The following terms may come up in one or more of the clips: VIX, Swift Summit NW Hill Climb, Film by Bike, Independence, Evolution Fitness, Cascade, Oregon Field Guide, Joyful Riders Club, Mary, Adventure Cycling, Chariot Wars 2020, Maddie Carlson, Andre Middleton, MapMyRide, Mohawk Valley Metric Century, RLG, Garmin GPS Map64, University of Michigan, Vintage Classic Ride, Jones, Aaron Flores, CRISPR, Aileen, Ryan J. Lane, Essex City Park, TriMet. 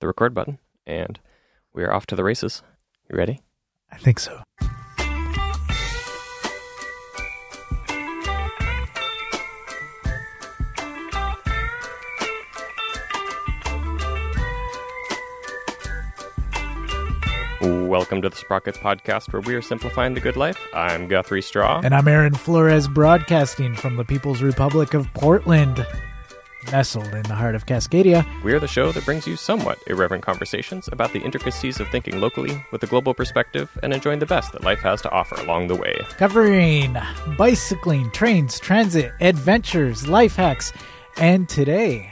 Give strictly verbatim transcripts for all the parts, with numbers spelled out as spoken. the record button, and we are off to the races. You ready? I think so. Welcome to the Sprocket Podcast, where we are simplifying the good life. I'm Guthrie Straw. And I'm Aaron Flores, broadcasting from the People's Republic of Portland, nestled in the heart of Cascadia. We are the show that brings you somewhat irreverent conversations about the intricacies of thinking locally with a global perspective and enjoying the best that life has to offer along the way. Covering bicycling, trains, transit, adventures, life hacks, and today,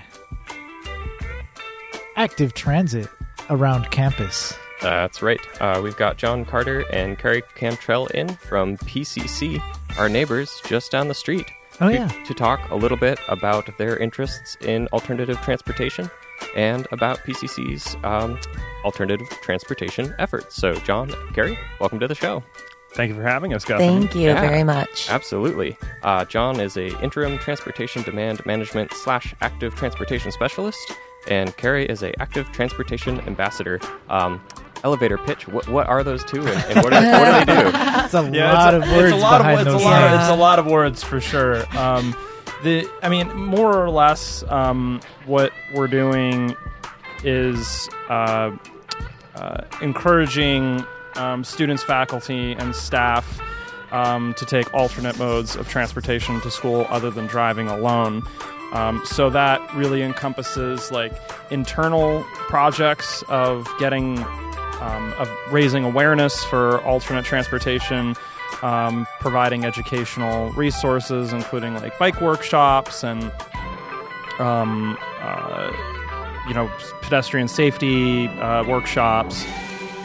active transit around campus. That's right. Uh, we've got John Carter and Carrie Cantrell in from P C C, our neighbors just down the street, oh, to, yeah. to talk a little bit about their interests in alternative transportation and about P C C's um, alternative transportation efforts. So, John, Carrie, welcome to the show. Thank you for having us, Guthrie. Thank you yeah, very much. Absolutely. Uh, John is a interim transportation demand management slash active transportation specialist, and Carrie is a active transportation ambassador. Um, elevator pitch, what, what are those two, and, and what, are, what do they do? It's a yeah, lot it's a, of words it's a lot behind of, those it's, a lot, yeah. it's a lot of words for sure. Um, the, I mean, more or less, um, what we're doing is uh, uh, encouraging um, students, faculty, and staff um, to take alternate modes of transportation to school other than driving alone. Um, so that really encompasses like internal projects of getting, um, of raising awareness for alternate transportation, um, providing educational resources, including like bike workshops and, um, uh, you know, pedestrian safety uh, workshops,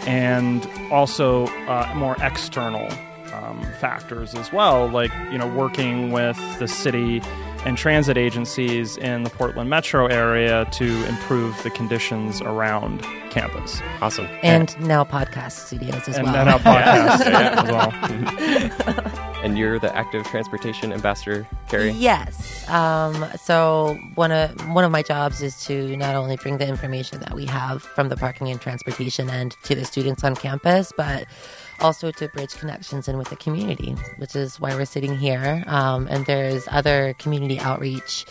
and also uh, more external um, factors as well, like, you know, working with the city and transit agencies in the Portland metro area to improve the conditions around campus. Awesome. And, and now podcast studios as and well. And now podcasts yeah, as well. And you're the active transportation ambassador, Carrie? Yes. Um, so one of, one of my jobs is to not only bring the information that we have from the parking and transportation end to the students on campus, but also to bridge connections in with the community, which is why we're sitting here. Um, and there's other community outreach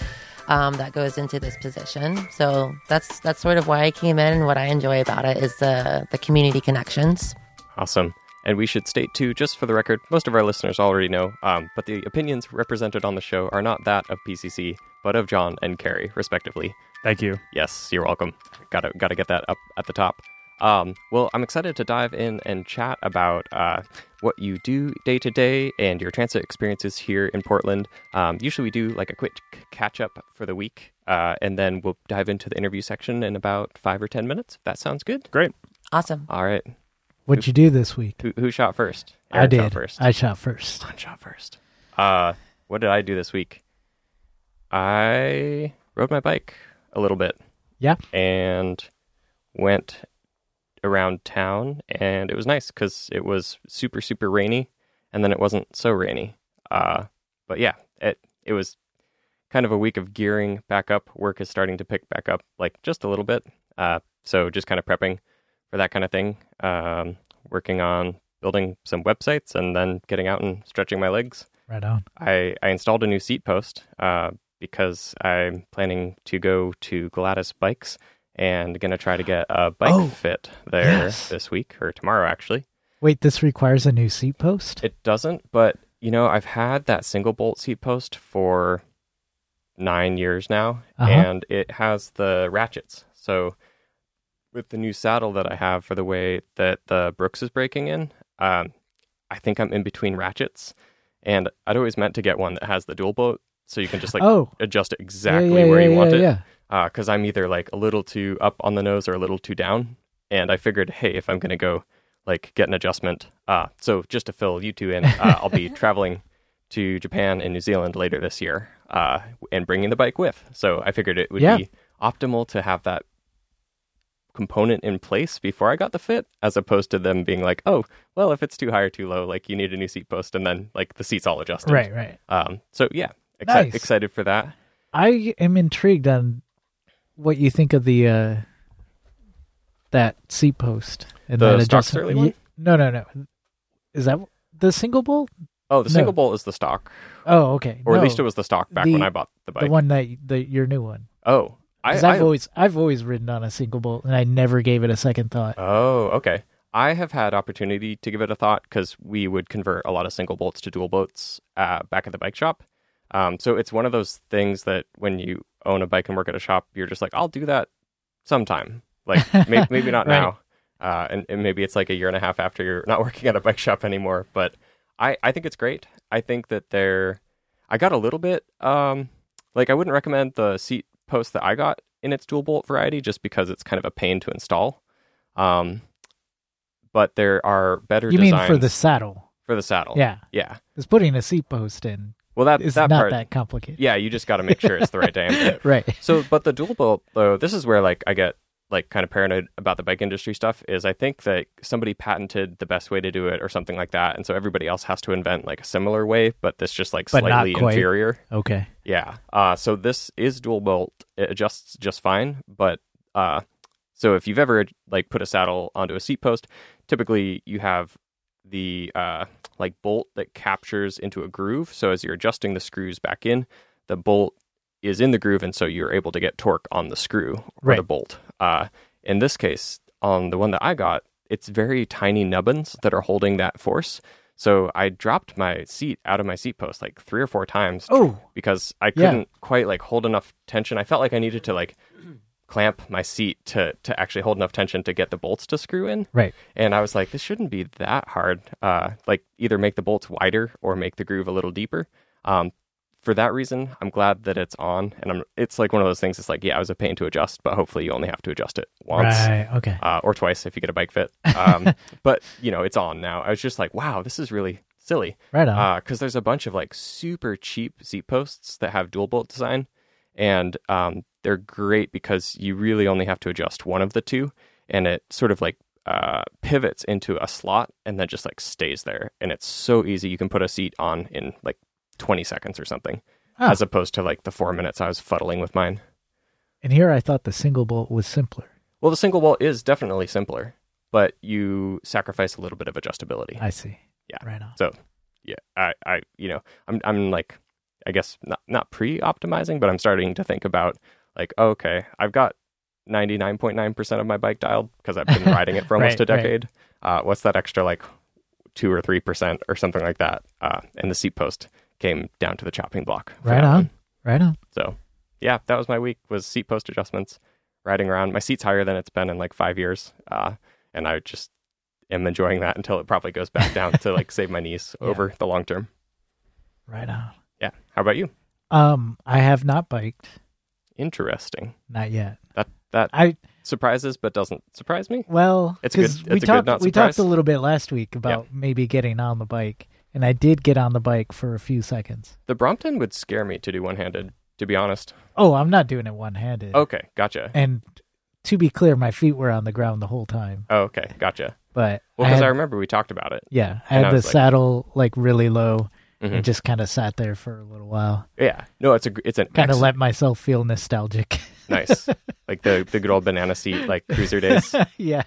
um, that goes into this position. So that's that's sort of why I came in, and what I enjoy about it is the, the community connections. Awesome. And we should state, too, just for the record, most of our listeners already know, um, but the opinions represented on the show are not that of P C C, but of John and Carrie, respectively. Thank you. Yes, you're welcome. Gotta, gotta get that up at the top. Um, well, I'm excited to dive in and chat about uh, what you do day to day and your transit experiences here in Portland. Um, usually we do like a quick catch up for the week, uh, and then we'll dive into the interview section in about five or ten minutes. That sounds good. Great. Awesome. All right. What'd who, you do this week? Who, who shot first? Aaron I did. Shot first. I shot first. I shot first. Uh, what did I do this week? I rode my bike a little bit. Yeah. And went around town, and it was nice because it was super super rainy, and then it wasn't so rainy, uh but yeah, it it was kind of a week of gearing back up. Work is starting to pick back up, like just a little bit, uh so just kind of prepping for that kind of thing, um working on building some websites and then getting out and stretching my legs. Right on. I I installed a new seat post uh because I'm planning to go to Gladys Bikes and going to try to get a bike oh, fit there yes. this week, or tomorrow, actually. Wait, this requires a new seat post? It doesn't, but, you know, I've had that single bolt seat post for nine years now, uh-huh. and it has the ratchets. So with the new saddle that I have for the way that the Brooks is breaking in, um, I think I'm in between ratchets, and I'd always meant to get one that has the dual bolt, so you can just, like, oh. adjust it exactly yeah, yeah, where yeah, you yeah, want yeah, it. Yeah. Because uh, I'm either like a little too up on the nose or a little too down. And I figured, hey, if I'm going to go like get an adjustment. Uh, so just to fill you two in, uh, I'll be traveling to Japan and New Zealand later this year uh, and bringing the bike with. So I figured it would yeah. be optimal to have that component in place before I got the fit, as opposed to them being like, oh, well, if it's too high or too low, like you need a new seat post, and then like the seat's all adjusted. Right, right. Um, so yeah, exci- nice. excited for that. I am intrigued on what you think of the uh, that seat post. And the stock Sterling one? No, no, no. Is that the single bolt? Oh, the no. single bolt is the stock. Oh, okay. Or no, at least it was the stock back the, when I bought the bike. The one that, the, your new one. Oh. I, I've, I, always, I've always ridden on a single bolt, and I never gave it a second thought. Oh, okay. I have had opportunity to give it a thought because we would convert a lot of single bolts to dual bolts uh, back at the bike shop. Um, so it's one of those things that when you own a bike and work at a shop, you're just like, I'll do that sometime. Like, maybe, maybe not right now. Uh, and, and maybe it's like a year and a half after you're not working at a bike shop anymore. But I, I think it's great. I think that they're... I got a little bit... Um, like, I wouldn't recommend the seat post that I got in its dual bolt variety just because it's kind of a pain to install. Um, but there are better you designs... You mean for the saddle? For the saddle. Yeah. Yeah. Because putting a seat post in... Well, that, it's that not part, that complicated. Yeah, you just got to make sure it's the right diameter. Right. So, but the dual bolt, though, this is where like I get like kind of paranoid about the bike industry stuff. Is I think that somebody patented the best way to do it or something like that, and so everybody else has to invent like a similar way, but this just like but slightly inferior. Okay. Yeah. Uh, so this is dual bolt. It adjusts just fine, but uh, so if you've ever like put a saddle onto a seat post, typically you have the uh, like bolt that captures into a groove. So as you're adjusting the screws back in, the bolt is in the groove, and so you're able to get torque on the screw or right. the bolt. Uh, in this case, on the one that I got, it's very tiny nubbins that are holding that force. So I dropped my seat out of my seat post like three or four times oh, because I couldn't yeah. quite like hold enough tension. I felt like I needed to like clamp my seat to to actually hold enough tension to get the bolts to screw in. Right. And I was like, this shouldn't be that hard. Uh, like either make the bolts wider or make the groove a little deeper. Um, for that reason, I'm glad that it's on. And I'm, it's like one of those things. It's like, yeah, it was a pain to adjust, but hopefully you only have to adjust it once. Right. Okay. Uh, or twice if you get a bike fit. Um, but you know, it's on now. I was just like, wow, this is really silly. Right on. Because uh, there's a bunch of like super cheap seat posts that have dual bolt design. And um, they're great because you really only have to adjust one of the two, and it sort of like uh, pivots into a slot and then just like stays there. And it's so easy. You can put a seat on in like twenty seconds or something, oh. as opposed to like the four minutes I was fuddling with mine. And here I thought the single bolt was simpler. Well, the single bolt is definitely simpler, but you sacrifice a little bit of adjustability. I see. Yeah. Right on. So yeah, I, I you know, I'm, I'm like, I guess not, not pre-optimizing, but I'm starting to think about like, oh, okay, I've got ninety-nine point nine percent of my bike dialed because I've been riding it for almost right, a decade. Right. Uh, what's that extra like two or three percent or something like that? Uh, and the seat post came down to the chopping block. Right on. One. Right on. So yeah, that was my week, was seat post adjustments, riding around. My seat's higher than it's been in like five years. Uh, and I just am enjoying that until it probably goes back down to like save my knees yeah. over the long term. Right on. Yeah. How about you? Um, I have not biked. Interesting. Not yet. That that I, surprises, but doesn't surprise me. Well, it's a good. It's we a talked. Good not we surprise. talked a little bit last week about yeah. maybe getting on the bike, and I did get on the bike for a few seconds. The Brompton would scare me to do one-handed, to be honest. Oh, I'm not doing it one-handed. Okay, gotcha. And to be clear, my feet were on the ground the whole time. Oh, okay, gotcha. But well, because I, I remember we talked about it. Yeah, I had I the like, saddle like really low. Mm-hmm. And just kind of sat there for a little while. Yeah. No, it's a it's an kind of ex- let myself feel nostalgic. Nice. Like the, the good old banana seat, like cruiser days. Yeah.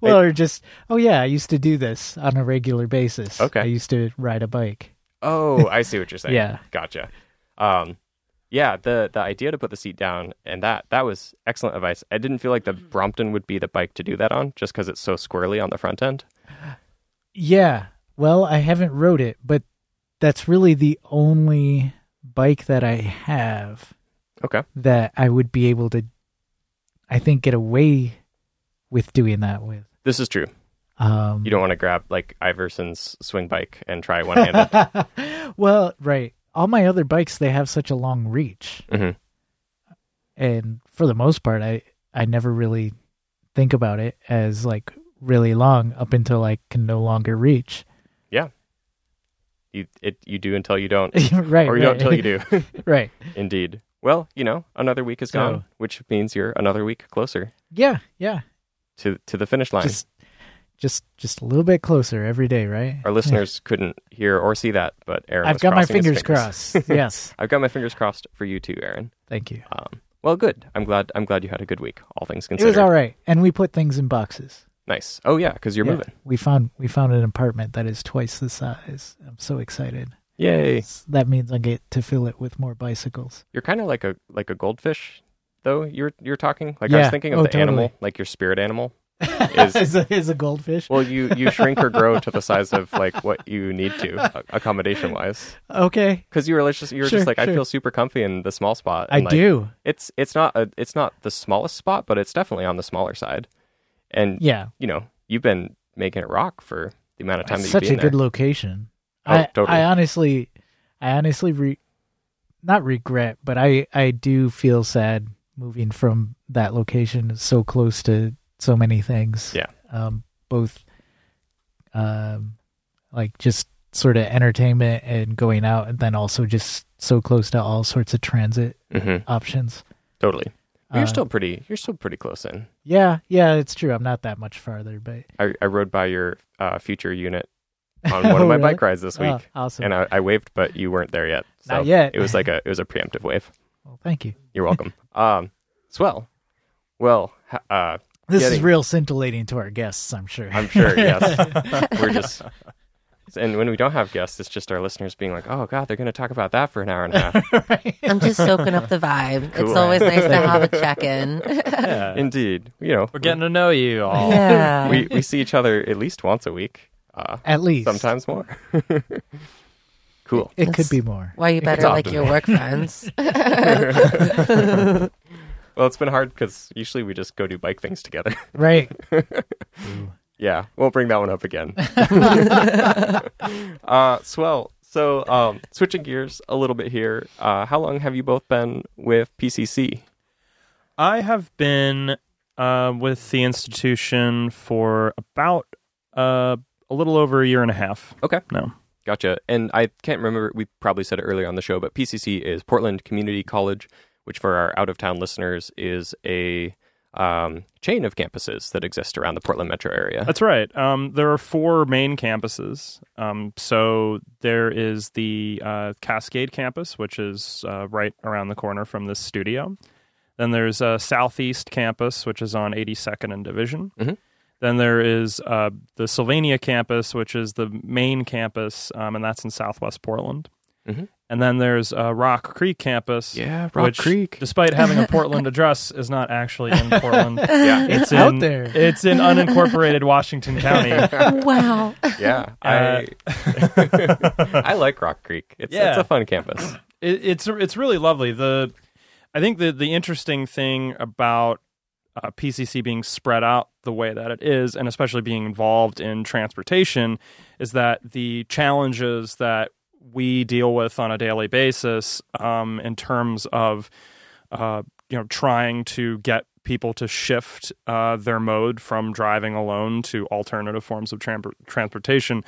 Well, I, or just, oh yeah, I used to do this on a regular basis. Okay. I used to ride a bike. Oh, I see what you're saying. Yeah. Gotcha. Um, yeah, the, the idea to put the seat down and that, that was excellent advice. I didn't feel like the Brompton would be the bike to do that on just because it's so squirrely on the front end. Yeah. Well, I haven't rode it, but that's really the only bike that I have okay. that I would be able to, I think, get away with doing that with. This is true. Um, you don't want to grab, like, Iverson's swing bike and try one-handed. Well, right. All my other bikes, they have such a long reach. Mm-hmm. And for the most part, I, I never really think about it as, like, really long up until I can no longer reach. Yeah. You it you do until you don't, right, or you right. don't until you do. Right. Indeed. Well, you know, another week is gone, so, which means you're another week closer. Yeah, yeah. To to the finish line. Just just, just a little bit closer every day, right? Our listeners yeah. couldn't hear or see that, but Aaron I've was got my fingers, fingers crossed. Yes. I've got my fingers crossed for you too, Aaron. Thank you. Um, Well, good. I'm glad I'm glad you had a good week, all things considered. It was all right. And we put things in boxes. Nice. Oh, yeah, because you're yeah. moving. We found we found an apartment that is twice the size. I'm so excited. Yay. That means I get to fill it with more bicycles. You're kind of like a like a goldfish, though, you're you're talking. Like, yeah. I was thinking of oh, the totally. animal, like your spirit animal. Is, is, a, is a goldfish. Well, you, you shrink or grow to the size of like what you need to, accommodation wise. Okay. Because you were like, just you were sure, just like sure. I feel super comfy in the small spot. And, I like, do. It's it's not a, it's not the smallest spot, but it's definitely on the smaller side. And yeah, you know, you've been making it rock for the amount of time it's that you've been there. Such a good location. Oh, I, totally. I honestly, I honestly re, not regret, but I I do feel sad moving from that location so close to. So many things, yeah. Um, both, um, like just sort of entertainment and going out, and then also just so close to all sorts of transit mm-hmm. options. Totally, but you're uh, still pretty. You're still pretty close in. Yeah, yeah, it's true. I'm not that much farther, but I, I rode by your uh, future unit on one oh, of my really? bike rides this week. Oh, awesome! And I, I waved, but you weren't there yet. So not yet. It was like a it was a preemptive wave. Well, thank you. You're welcome. um, swell. Well, uh. This getting. is real scintillating to our guests, I'm sure. I'm sure, yes. We're just, and when we don't have guests, it's just our listeners being like, "Oh God, they're going to talk about that for an hour and a half." Right. I'm just soaking up the vibe. Cool. It's always nice to have a check-in. Yeah. Indeed, you know, we're getting we, to know you all. Yeah. We we see each other at least once a week. Uh, at least, sometimes more. Cool. It, it could be more. Why you better like your work friends. Well, it's been hard because usually we just go do bike things together. Right. Yeah. We'll bring that one up again. uh, swell. So um, switching gears a little bit here. Uh, how long have you both been with P C C? I have been uh, with the institution for about uh, a little over a year and a half. Okay. No. Gotcha. And I can't remember. We probably said it earlier on the show, but P C C is Portland Community College, which for our out-of-town listeners is a um, chain of campuses that exist around the Portland metro area. That's right. Um, there are four main campuses. Um, so there is the uh, Cascade campus, which is uh, right around the corner from this studio. Then there's a Southeast campus, which is on eighty-second and Division. Mm-hmm. Then there is uh, the Sylvania campus, which is the main campus, um, and that's in Southwest Portland. Mm-hmm. And then there's uh, Rock Creek campus. Yeah, Rock which, Creek. Despite having a Portland address, is not actually in Portland. Yeah, it's in, out there. It's in unincorporated Washington County. Wow. Yeah, uh, I I like Rock Creek. It's yeah. it's a fun campus. It, it's it's really lovely. The I think the the interesting thing about uh, P C C being spread out the way that it is, and especially being involved in transportation, is that the challenges that we deal with on a daily basis um, in terms of, uh, you know, trying to get people to shift uh, their mode from driving alone to alternative forms of tra- transportation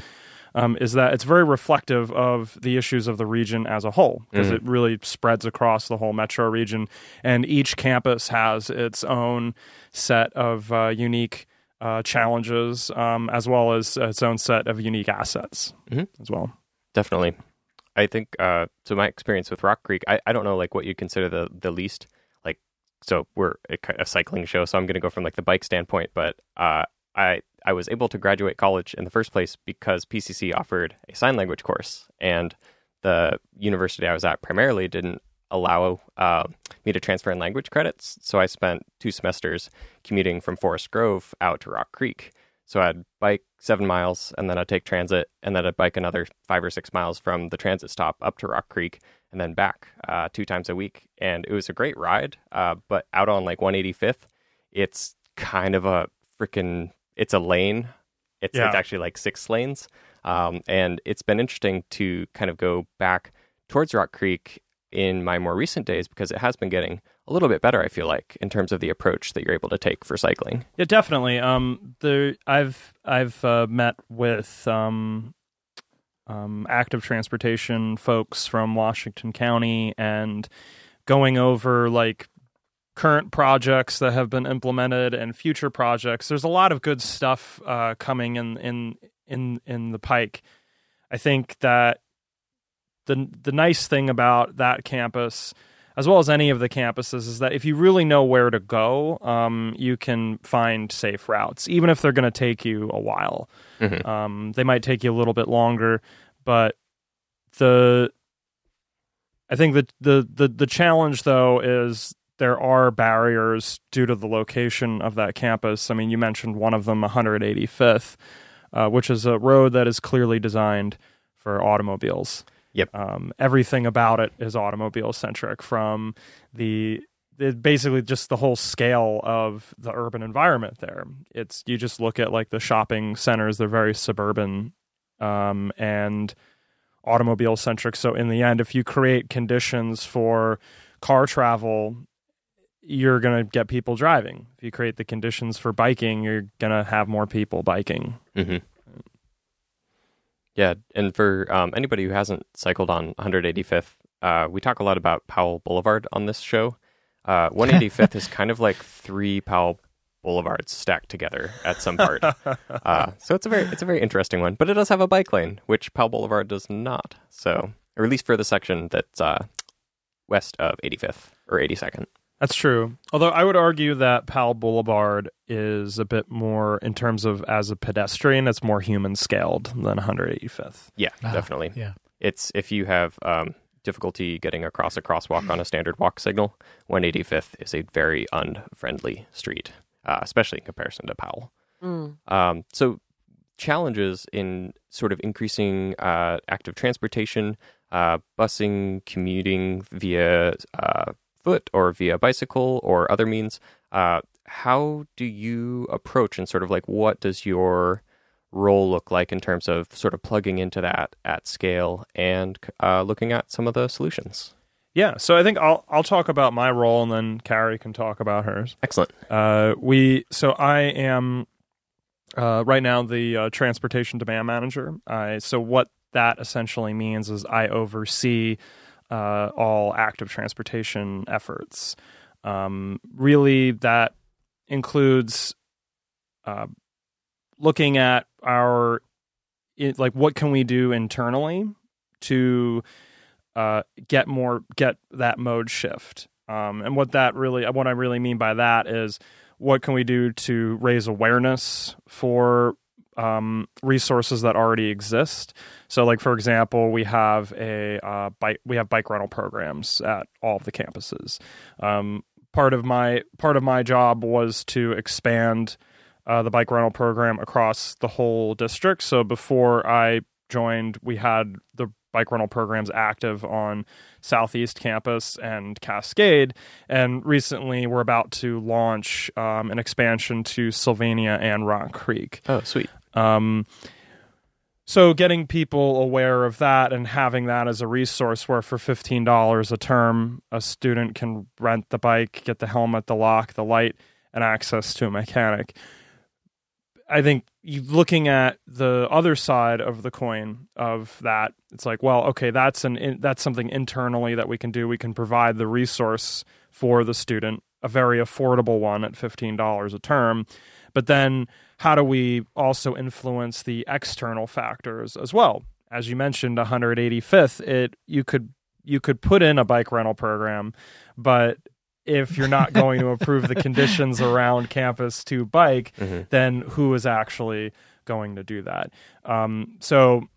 um, is that it's very reflective of the issues of the region as a whole, because mm. it really spreads across the whole metro region, and each campus has its own set of uh, unique uh, challenges um, as well as its own set of unique assets mm-hmm. as well. Definitely. I think, uh, so my experience with Rock Creek, I, I don't know, like, what you consider the, the least, like, so we're a, a cycling show, so I'm going to go from, like, the bike standpoint, but uh, I, I was able to graduate college in the first place because P C C offered a sign language course, and the university I was at primarily didn't allow uh, me to transfer in language credits, so I spent two semesters commuting from Forest Grove out to Rock Creek. So I'd bike seven miles, and then I'd take transit, and then I'd bike another five or six miles from the transit stop up to Rock Creek, and then back uh, two times a week. And it was a great ride, uh, but out on like one eighty-fifth, it's kind of a freaking, it's a lane. It's, yeah. it's actually like six lanes. Um, and it's been interesting to kind of go back towards Rock Creek in my more recent days, because it has been getting a little bit better, I feel like, in terms of the approach that you're able to take for cycling. Yeah, definitely. Um, there, I've I've uh, met with um, um, active transportation folks from Washington County, and going over like current projects that have been implemented and future projects. There's a lot of good stuff uh, coming in in in in the pike. I think that the the nice thing about that campus as well as any of the campuses, is that if you really know where to go, um, you can find safe routes, even if they're going to take you a while. Mm-hmm. Um, they might take you a little bit longer, but the I think that the, the the challenge, though, is there are barriers due to the location of that campus. I mean, you mentioned one of them, one eighty-fifth, uh, which is a road that is clearly designed for automobiles. Yep. Um, everything about it is automobile centric, from the, the basically just the whole scale of the urban environment there. It's, you just look at like the shopping centers, they're very suburban, um, and automobile centric. So in the end, if you create conditions for car travel, you're going to get people driving. If you create the conditions for biking, you're going to have more people biking. Mm-hmm. Yeah, and for um, anybody who hasn't cycled on one eighty-fifth, uh, we talk a lot about Powell Boulevard on this show. Uh, one eighty-fifth is kind of like three Powell Boulevards stacked together at some part. Uh, so it's a very it's a very interesting one, but it does have a bike lane, which Powell Boulevard does not. So, or at least for the section that's uh, west of eighty-fifth or eighty-second. That's true. Although I would argue that Powell Boulevard is a bit more, in terms of as a pedestrian, it's more human scaled than one eighty-fifth. Yeah, ah, definitely. Yeah. It's if you have um, difficulty getting across a crosswalk on a standard walk signal, one eighty-fifth is a very unfriendly street, uh, especially in comparison to Powell. Mm. Um, so challenges in sort of increasing uh, active transportation, uh, busing, commuting via uh foot or via bicycle or other means, uh, how do you approach, and sort of like what does your role look like in terms of sort of plugging into that at scale and uh, looking at some of the solutions? Yeah, so I think I'll I'll talk about my role and then Carrie can talk about hers. Excellent. Uh, we so I am uh, right now the uh, transportation demand manager. I, so what that essentially means is I oversee Uh, all active transportation efforts. Um, really, that includes uh, looking at our, it, like, what can we do internally to uh, get more, get that mode shift. Um, and what that really, what I really mean by that is, what can we do to raise awareness for Um, resources that already exist. So, like for example, we have a uh, bike we have bike rental programs at all of the campuses. Um, part of my part of my job was to expand uh, the bike rental program across the whole district. So before I joined, we had the bike rental programs active on Southeast campus and Cascade, and recently we're about to launch um, an expansion to Sylvania and Rock Creek. Oh, sweet. Um, so getting people aware of that and having that as a resource where for fifteen dollars a term, a student can rent the bike, get the helmet, the lock, the light, and access to a mechanic. I think looking at the other side of the coin of that, it's like, well, okay, that's an in, that's something internally that we can do. We can provide the resource for the student, a very affordable one at fifteen dollars a term. But then how do we also influence the external factors as well? As you mentioned, one eighty-fifth, it you could you could put in a bike rental program, but if you're not going to improve the conditions around campus to bike, mm-hmm. then who is actually going to do that? Um, so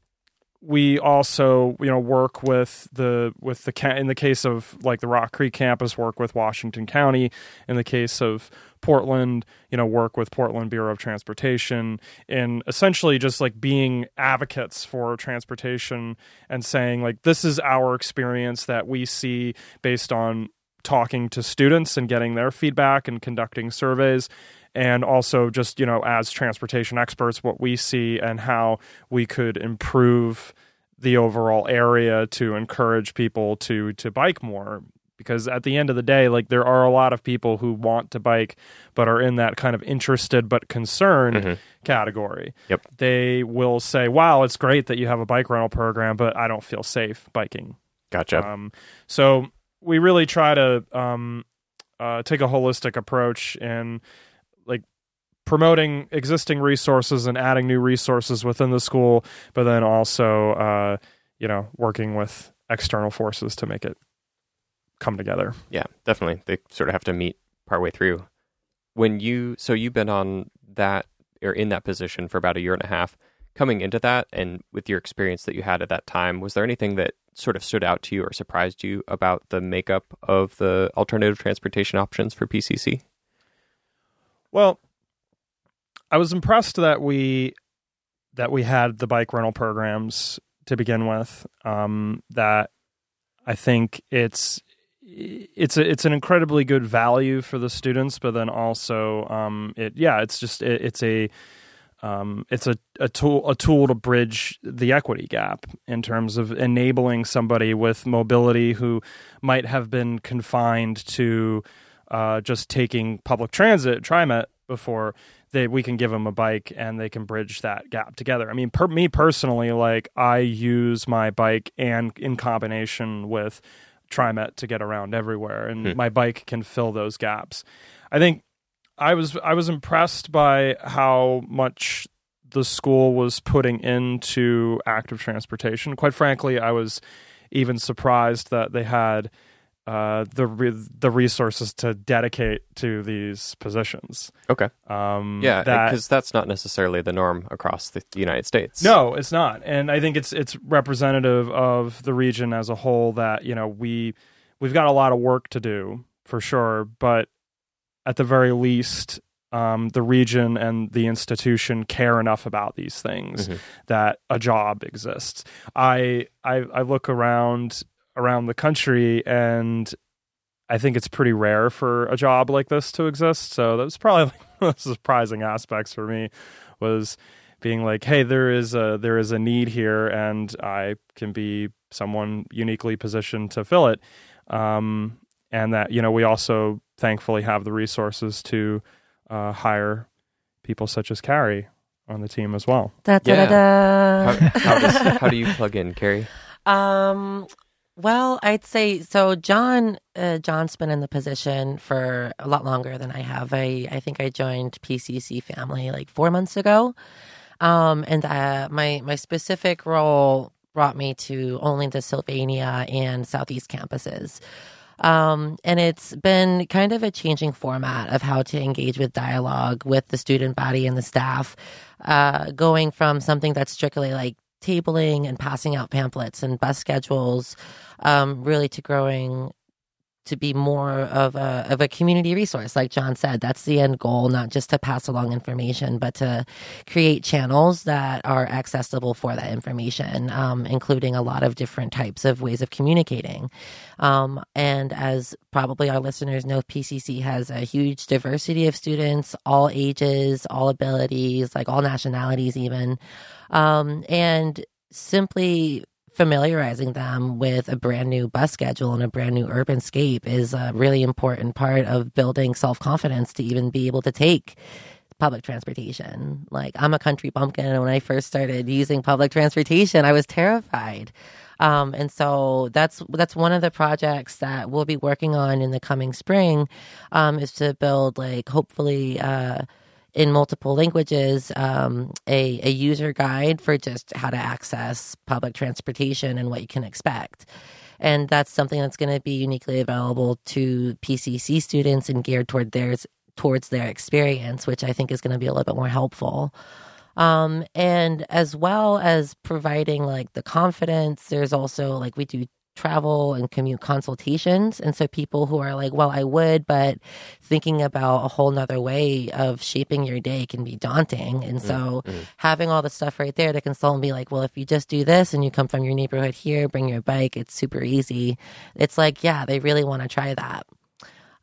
we also, you know, work with the with the ca- in the case of like the Rock Creek campus, work with Washington County. In the case of Portland, you know, work with Portland Bureau of Transportation, and essentially just like being advocates for transportation and saying like this is our experience that we see based on talking to students and getting their feedback and conducting surveys, and also just, you know, as transportation experts, what we see and how we could improve the overall area to encourage people to to bike more. Because at the end of the day, like there are a lot of people who want to bike but are in that kind of interested but concerned mm-hmm. category. Yep. They will say, wow, it's great that you have a bike rental program, but I don't feel safe biking. Gotcha. Um, so we really try to um, uh, take a holistic approach in like promoting existing resources and adding new resources within the school, but then also, uh, you know, working with external forces to make it come together. Yeah, definitely. They sort of have to meet partway through. When you, so you've been on that or in that position for about a year and a half. Coming into that and with your experience that you had at that time, was there anything that sort of stood out to you or surprised you about the makeup of the alternative transportation options for P C C? Well, I was impressed that we that we had the bike rental programs to begin with. Um, that I think it's it's a, it's an incredibly good value for the students, but then also um, it yeah it's just it, it's a Um, it's a, a tool a tool to bridge the equity gap in terms of enabling somebody with mobility who might have been confined to uh, just taking public transit, TriMet, before they we can give them a bike and they can bridge that gap together. I mean, per, me personally, like I use my bike and in combination with TriMet to get around everywhere, and hmm. my bike can fill those gaps. I think. I was I was impressed by how much the school was putting into active transportation. Quite frankly, I was even surprised that they had uh, the re- the resources to dedicate to these positions. Okay. Um, yeah, because that, that's not necessarily the norm across the United States. No, it's not, and I think it's it's representative of the region as a whole. That you know we we've got a lot of work to do for sure, but. At the very least, um, the region and the institution care enough about these things mm-hmm. that a job exists. I, I I look around around the country, and I think it's pretty rare for a job like this to exist. So that was probably like one of the surprising aspects for me was being like, hey, there is a there is a need here, and I can be someone uniquely positioned to fill it. Um, and that you know we also. Thankfully, have the resources to uh, hire people such as Carrie on the team as well. Da, da, yeah. da, da. How, how, does, how do you plug in, Carrie? Um, well, I'd say so. John, uh, John's been in the position for a lot longer than I have. I I think I joined P C C Family like four months ago, um, and uh, my my specific role brought me to only the Sylvania and Southeast campuses. Um, and it's been kind of a changing format of how to engage with dialogue with the student body and the staff, uh, going from something that's strictly like tabling and passing out pamphlets and bus schedules, um, really to growing to be more of a, of a community resource. Like John said, that's the end goal, not just to pass along information, but to create channels that are accessible for that information, um, including a lot of different types of ways of communicating. Um, and as probably our listeners know, P C C has a huge diversity of students, all ages, all abilities, like all nationalities even. Um, and simply... familiarizing them with a brand new bus schedule and a brand new urban scape is a really important part of building self-confidence to even be able to take public transportation. Like, I'm a country bumpkin, and when I first started using public transportation, I was terrified. Um, and so that's that's one of the projects that we'll be working on in the coming spring, um, is to build, like, hopefully... Uh, in multiple languages, um, a, a user guide for just how to access public transportation and what you can expect. And that's something that's going to be uniquely available to P C C students and geared toward theirs, towards their experience, which I think is going to be a little bit more helpful. Um, and as well as providing like the confidence, there's also like we do travel and commute consultations. And so people who are like, well, I would, but thinking about a whole nother way of shaping your day can be daunting. And so mm-hmm. having all the stuff right there to consult and be like, well, if you just do this and you come from your neighborhood here, bring your bike, it's super easy. It's like, yeah, they really want to try that.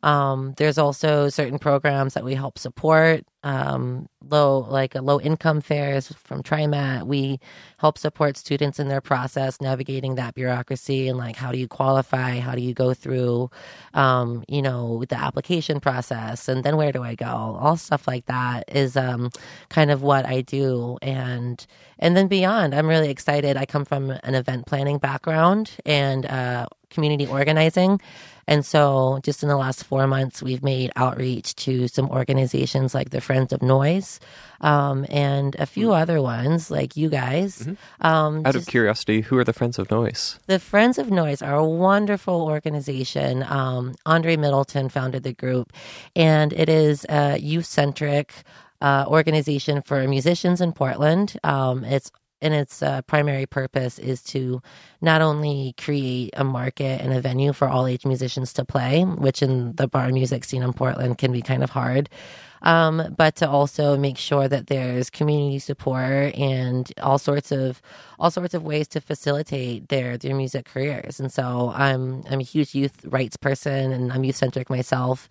Um, there's also certain programs that we help support, um, low, like low income fares from TriMet. We help support students in their process, navigating that bureaucracy and like, how do you qualify? How do you go through, um, you know, the application process and then where do I go? All stuff like that is, um, kind of what I do. And, and then beyond, I'm really excited. I come from an event planning background and, uh, community organizing. And so just in the last four months, we've made outreach to some organizations like the Friends of Noise um, and a few other ones like you guys. Mm-hmm. Um, Out just, of curiosity, who are the Friends of Noise? The Friends of Noise are a wonderful organization. Um, Andre Middleton founded the group, and it is a youth-centric uh, organization for musicians in Portland. Um, it's And its uh, primary purpose is to not only create a market and a venue for all-age musicians to play, which in the bar music scene in Portland can be kind of hard, um, but to also make sure that there's community support and all sorts of all sorts of ways to facilitate their their music careers. And so I'm I'm a huge youth rights person, and I'm youth-centric myself.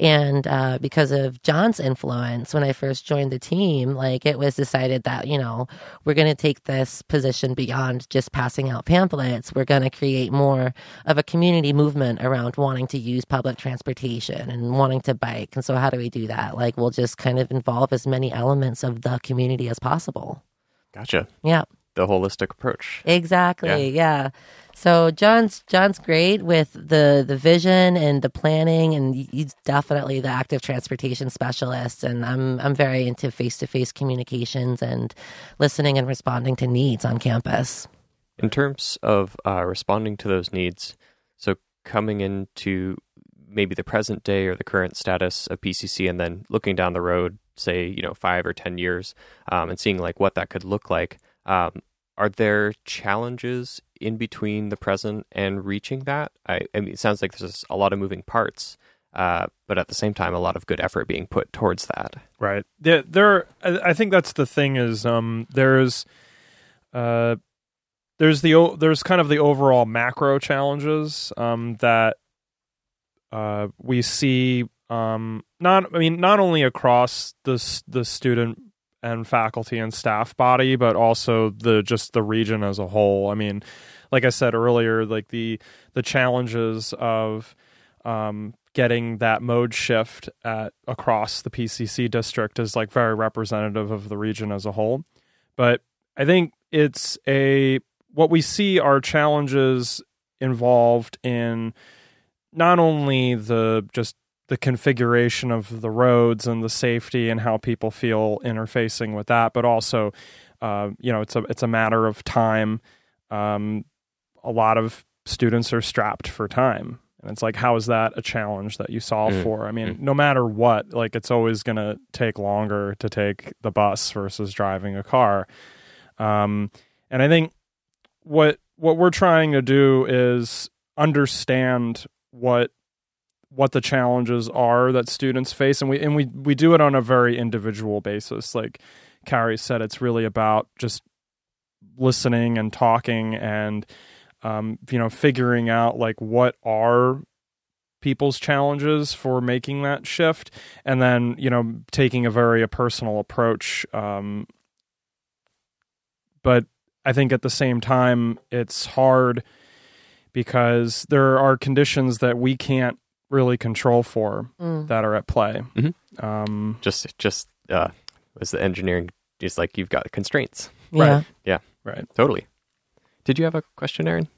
And uh, because of John's influence, when I first joined the team, like it was decided that, you know, we're going to take this position beyond just passing out pamphlets. We're going to create more of a community movement around wanting to use public transportation and wanting to bike. And so how do we do that? Like, we'll just kind of involve as many elements of the community as possible. Gotcha. Yeah. The holistic approach. Exactly. Yeah. yeah. So John's John's great with the, the vision and the planning, and he's definitely the active transportation specialist. And I'm I'm very into face-to-face communications and listening and responding to needs on campus. In terms of uh, responding to those needs, so coming into maybe the present day or the current status of P C C, and then looking down the road, say, you know, five or ten years, um, and seeing like what that could look like. Um, are there challenges in between the present and reaching that? I, I mean, it sounds like there's a lot of moving parts, uh, but at the same time, a lot of good effort being put towards that. Right. There, there are, I think that's the thing is um, there's uh, there's the there's kind of the overall macro challenges um, that uh, we see. Um, not I mean, not only across the the student and faculty and staff body, but also the just the region as a whole. I mean, like I said earlier, like the the challenges of um, getting that mode shift at, across the P C C district is like very representative of the region as a whole. But I think it's a what we see are challenges involved in not only the just the configuration of the roads and the safety and how people feel interfacing with that, but also, uh, you know, it's a it's a matter of time. Um, a lot of students are strapped for time, and it's like, how is that a challenge that you solve mm. for? I mean, mm. no matter what, like it's always going to take longer to take the bus versus driving a car. Um, and I think what what we're trying to do is understand what. what the challenges are that students face. And we, and we, we do it on a very individual basis. Like Carrie said, it's really about just listening and talking and, um, you know, figuring out like what are people's challenges for making that shift. And then, you know, taking a very a personal approach. Um, but I think at the same time, it's hard because there are conditions that we can't really control for mm. that are at play. Mm-hmm. Um, just, just uh, as the engineering, it's like you've got constraints. Yeah. Right. Yeah. Right. Totally. Did you have a question, Aaron?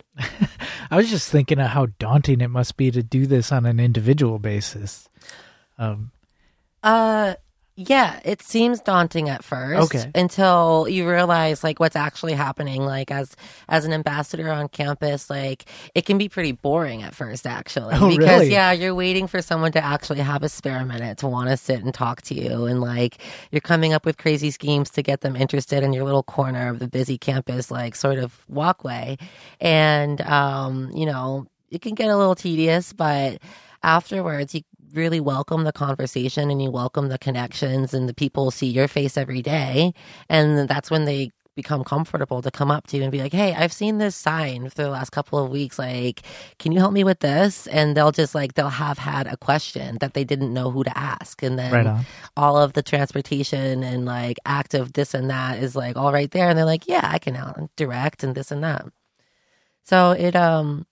I was just thinking of how daunting it must be to do this on an individual basis. Um, uh, yeah, it seems daunting at first okay. until you realize like what's actually happening. Like as as an ambassador on campus, like it can be pretty boring at first actually. Oh, because really? Yeah, you're waiting for someone to actually have a spare minute to want to sit and talk to you, and like you're coming up with crazy schemes to get them interested in your little corner of the busy campus like sort of walkway. And um, you know, it can get a little tedious, but afterwards you really welcome the conversation and you welcome the connections, and the people see your face every day, and that's when they become comfortable to come up to you and be like, hey, I've seen this sign for the last couple of weeks, like can you help me with this? And they'll just like they'll have had a question that they didn't know who to ask, and then right all of the transportation and like active this and that is like all right there, and they're like, yeah, I can help direct and this and that. So it um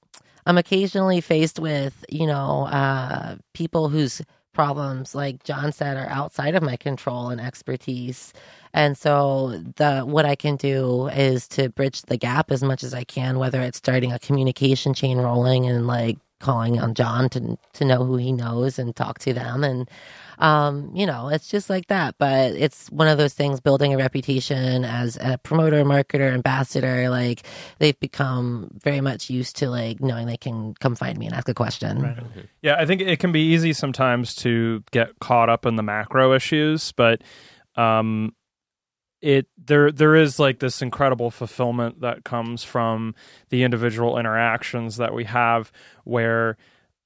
I'm occasionally faced with, you know, uh, people whose problems, like John said, are outside of my control and expertise. And so the what I can do is to bridge the gap as much as I can, whether it's starting a communication chain rolling and like calling on John to to know who he knows and talk to them. And, um, you know, it's just like that. But it's one of those things, building a reputation as a promoter, marketer, ambassador, like they've become very much used to like knowing they can come find me and ask a question. Right. Mm-hmm. Yeah, I think it can be easy sometimes to get caught up in the macro issues, but um, it there there is like this incredible fulfillment that comes from the individual interactions that we have, where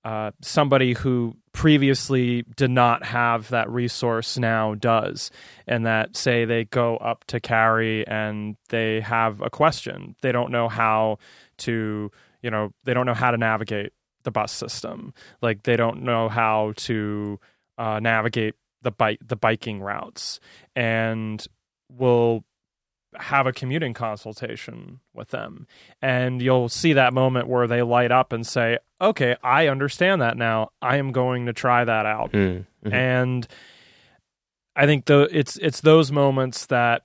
uh, somebody who previously did not have that resource now does, and that say they go up to Carrie and they have a question, they don't know how to you know they don't know how to navigate the bus system, like they don't know how to uh, navigate the bike the biking routes, and will have a commuting consultation with them. And you'll see that moment where they light up and say, okay, I understand that now. I am going to try that out. Mm-hmm. And I think the, it's it's those moments that,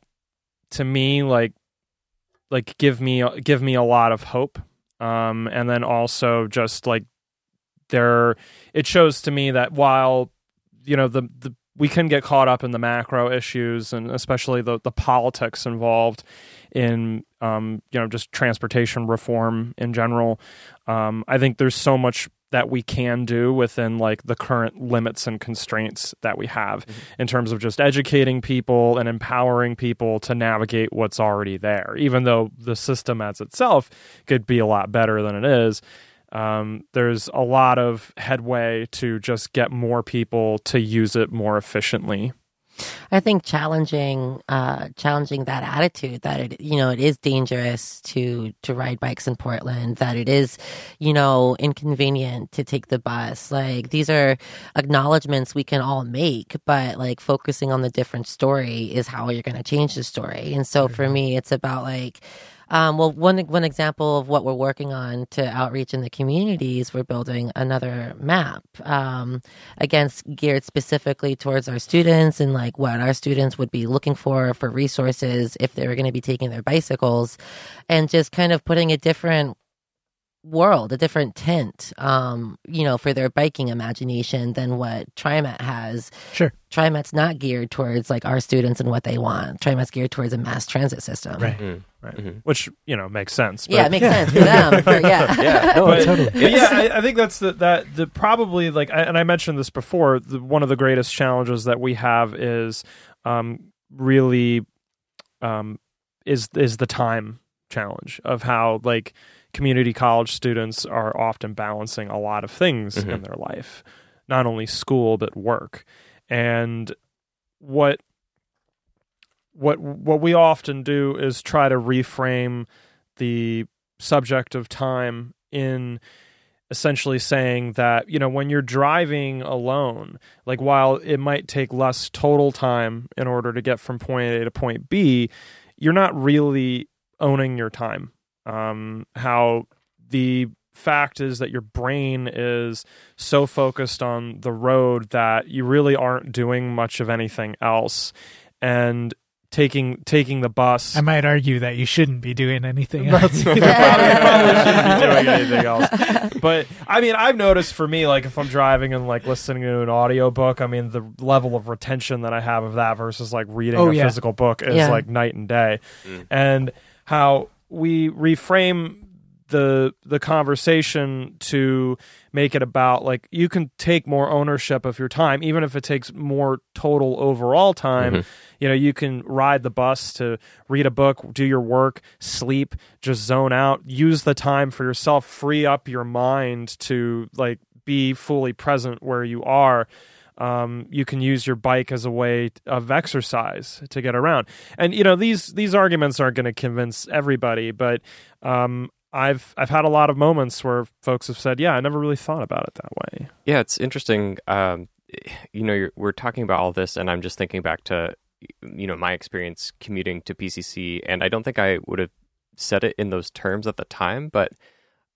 to me, like like give me give me a lot of hope. Um, and then also just like there, it shows to me that while, you know, the, the we can get caught up in the macro issues, and especially the, the politics involved in, um, you know, just transportation reform in general. Um, I think there's so much that we can do within like the current limits and constraints that we have, mm-hmm. in terms of just educating people and empowering people to navigate what's already there, even though the system as itself could be a lot better than it is. Um, there's a lot of headway to just get more people to use it more efficiently. I think challenging, uh, challenging that attitude that it, you know, it is dangerous to to ride bikes in Portland, that it is, you know, inconvenient to take the bus. Like, these are acknowledgments we can all make, but like focusing on the different story is how you're going to change the story. And so for me, it's about like. Um, well, one one example of what we're working on to outreach in the communities, we're building another map, um, again, geared specifically towards our students and like what our students would be looking for for resources if they were going to be taking their bicycles, and just kind of putting a different world, a different tint, um, you know, for their biking imagination than what TriMet has. Sure. TriMet's not geared towards like our students and what they want. TriMet's geared towards a mass transit system. Right. Mm. Right. Mm-hmm. Which, you know, makes sense. But... Yeah, it makes yeah. sense for them. For, yeah. yeah. No, but, totally. But yeah, I, I think that's the, that the probably like, I, and I mentioned this before, the, one of the greatest challenges that we have is um, really um, is is the time challenge of how like community college students are often balancing a lot of things, mm-hmm. in their life, not only school, but work. And what what what we often do is try to reframe the subject of time in essentially saying that, you know, when you're driving alone, like while it might take less total time in order to get from point A to point B, you're not really owning your time. Um, how the fact is that your brain is so focused on the road that you really aren't doing much of anything else, and taking taking the bus. I might argue that you shouldn't be doing anything else. probably, probably shouldn't be doing anything else. But I mean, I've noticed for me, like if I'm driving and like listening to an audiobook, I mean, the level of retention that I have of that versus like reading oh, a yeah. physical book is yeah. like night and day. Mm. And how we reframe the the conversation to make it about like you can take more ownership of your time, even if it takes more total overall time. Mm-hmm. You know, you can ride the bus to read a book, do your work, sleep, just zone out, use the time for yourself, free up your mind to like be fully present where you are. Um, you can use your bike as a way of exercise to get around. And, you know, these these arguments aren't going to convince everybody, but um, I've I've had a lot of moments where folks have said, yeah, I never really thought about it that way. Yeah, it's interesting. Um, you know, you're, we're talking about all this, and I'm just thinking back to, you know, my experience commuting to P C C, and I don't think I would have said it in those terms at the time, but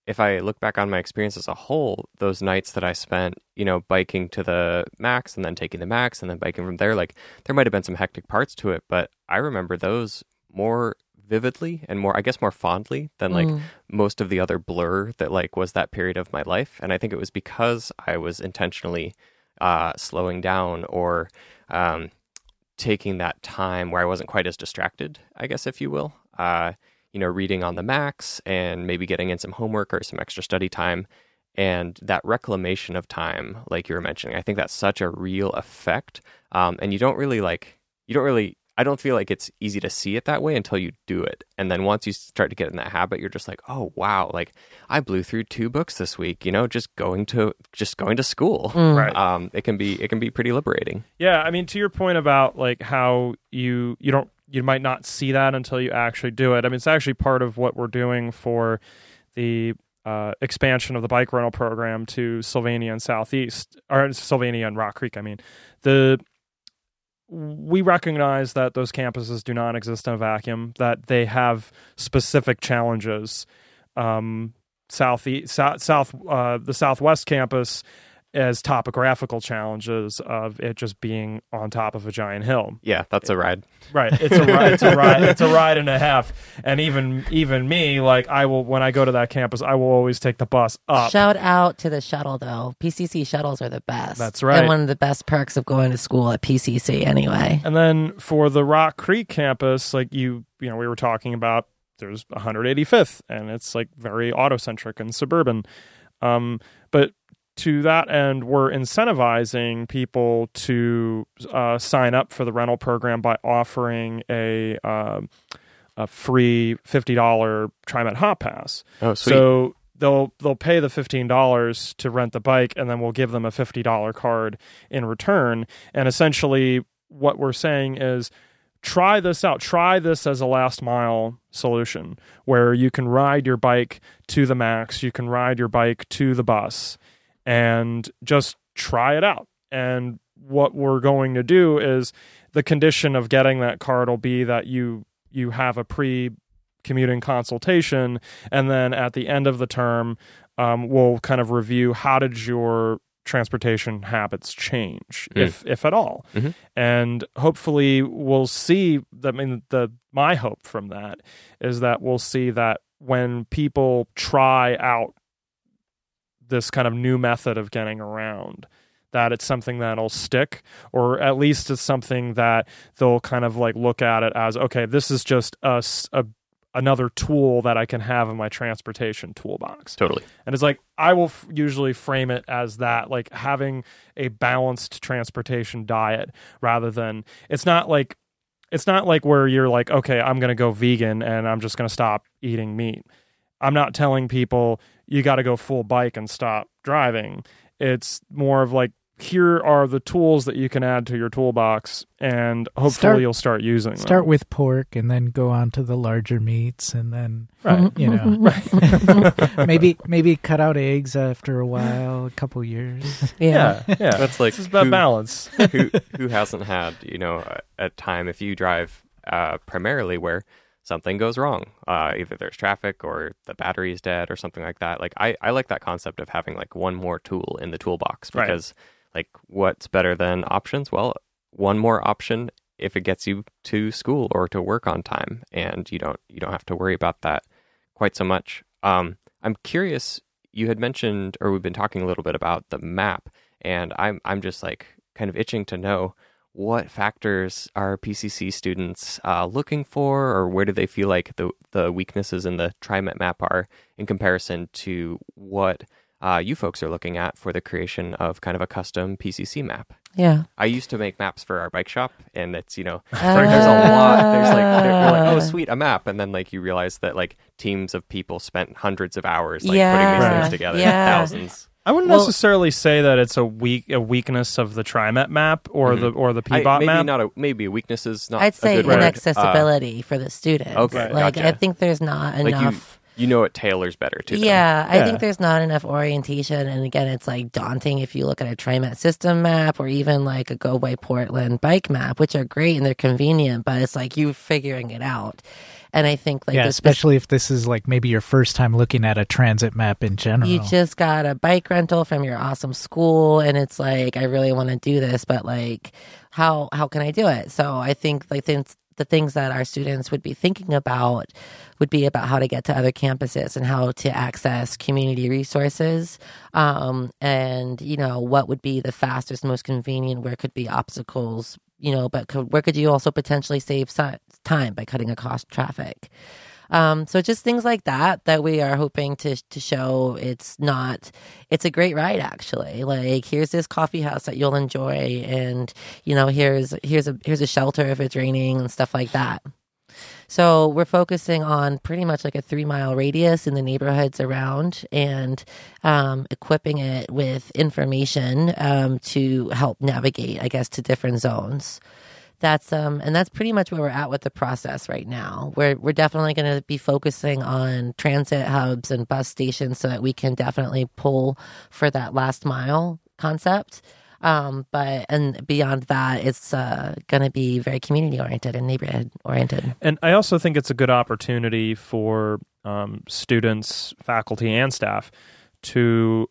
if I look back on my experience as a whole, those nights that I spent, you know, biking to the Max and then taking the Max and then biking from there, like there might have been some hectic parts to it, but I remember those more vividly and more, I guess, more fondly than like mm. most of the other blur that like was that period of my life. And I think it was because I was intentionally uh, slowing down or um, taking that time where I wasn't quite as distracted, I guess, if you will, uh, you know, reading on the max and maybe getting in some homework or some extra study time. And that reclamation of time, like you were mentioning, I think that's such a real effect. Um, and you don't really like, you don't really, I don't feel like it's easy to see it that way until you do it. And then once you start to get in that habit, you're just like, oh, wow, like I blew through two books this week, you know, just going to, just going to school. Mm. Right. Um, it can be, it can be pretty liberating. Yeah. I mean, to your point about like how you, you don't, you might not see that until you actually do it. I mean, it's actually part of what we're doing for the Uh, expansion of the bike rental program to Sylvania and Southeast, or Sylvania and Rock Creek. I mean, the we recognize that those campuses do not exist in a vacuum, that they have specific challenges. Um, Southeast, South, South uh, the Southwest campus as topographical challenges of it just being on top of a giant hill. Yeah, that's a ride. Right. It's a ride. It's a ride. It's a ride and a half. And even even me, like I will, when I go to that campus, I will always take the bus up. Shout out to the shuttle though. P C C shuttles are the best. That's right. And one of the best perks of going to school at P C C anyway. And then for the Rock Creek campus, like you, you know, we were talking about there's one hundred eighty-fifth and it's like very auto-centric and suburban. Um, but to that end, we're incentivizing people to uh, sign up for the rental program by offering a uh, a free fifty dollars TriMet Hot Pass. Oh, sweet. So they'll they'll pay the fifteen dollars to rent the bike, and then we'll give them a fifty dollars card in return. And essentially, what we're saying is, try this out. Try this as a last mile solution, where you can ride your bike to the max, you can ride your bike to the bus, and just try it out. And what we're going to do is the condition of getting that card will be that you you have a pre-commuting consultation, and then at the end of the term, um, we'll kind of review how did your transportation habits change, mm. if if at all. Mm-hmm. And hopefully we'll see, I mean, the my hope from that is that we'll see that when people try out this kind of new method of getting around, that it's something that'll stick, or at least it's something that they'll kind of like look at it as, okay, this is just a, a another tool that I can have in my transportation toolbox. Totally. And it's like, I will f- usually frame it as that, like having a balanced transportation diet rather than, it's not like, it's not like where you're like, okay, I'm going to go vegan and I'm just going to stop eating meat. I'm not telling people you got to go full bike and stop driving. It's more of like, here are the tools that you can add to your toolbox, and hopefully start, you'll start using them. Start with pork and then go on to the larger meats, and then, right. you know, right. maybe maybe cut out eggs after a while, a couple years. Yeah. yeah, yeah. That's like, it's about balance. who, who hasn't had, you know, a, a time, if you drive uh, primarily where something goes wrong, uh, either there's traffic or the battery is dead or something like that. Like I, I like that concept of having like one more tool in the toolbox, because right. like what's better than options? Well, one more option if it gets you to school or to work on time, and you don't you don't have to worry about that quite so much. Um, I'm curious. You had mentioned, or we've been talking a little bit about the map, and I'm I'm just like kind of itching to know, what factors are P C C students uh, looking for, or where do they feel like the, the weaknesses in the TriMet map are in comparison to what uh, you folks are looking at for the creation of kind of a custom P C C map? Yeah. I used to make maps for our bike shop, and it's, you know, uh, there's a lot, there's like, you're like, oh, sweet, a map. And then like you realize that like teams of people spent hundreds of hours like yeah, putting these right. things together, yeah. thousands. I wouldn't well, necessarily say that it's a weak a weakness of the TriMet map or mm-hmm. the or the P B O T I, maybe map. Not a, maybe a weakness is not. I'd say a good inaccessibility uh, for the students. Okay, like gotcha. I think there's not enough. Like you, you know, it tailors better to yeah, them. I yeah, I think there's not enough orientation, and again, it's like daunting if you look at a TriMet system map or even like a Go by Portland bike map, which are great and they're convenient, but it's like you figuring it out. And I think, like, yeah, especially if this is like maybe your first time looking at a transit map in general. You just got a bike rental from your awesome school, and it's like, I really want to do this, but like, how how can I do it? So I think like since the things that our students would be thinking about would be about how to get to other campuses and how to access community resources, um, and, you know, what would be the fastest, most convenient, where could be obstacles, you know, but could, where could you also potentially save time by cutting across traffic? Um, so just things like that, that we are hoping to to show it's not, it's a great ride, actually. Like, here's this coffee house that you'll enjoy. And, you know, here's, here's a, here's a shelter if it's raining and stuff like that. So we're focusing on pretty much like a three mile radius in the neighborhoods around, and um, equipping it with information um, to help navigate, I guess, to different zones. That's um and that's pretty much where we're at with the process right now. We're we're definitely going to be focusing on transit hubs and bus stations so that we can definitely pull for that last mile concept. Um, but and beyond that, it's uh, going to be very community oriented and neighborhood oriented. And I also think it's a good opportunity for um, students, faculty, and staff to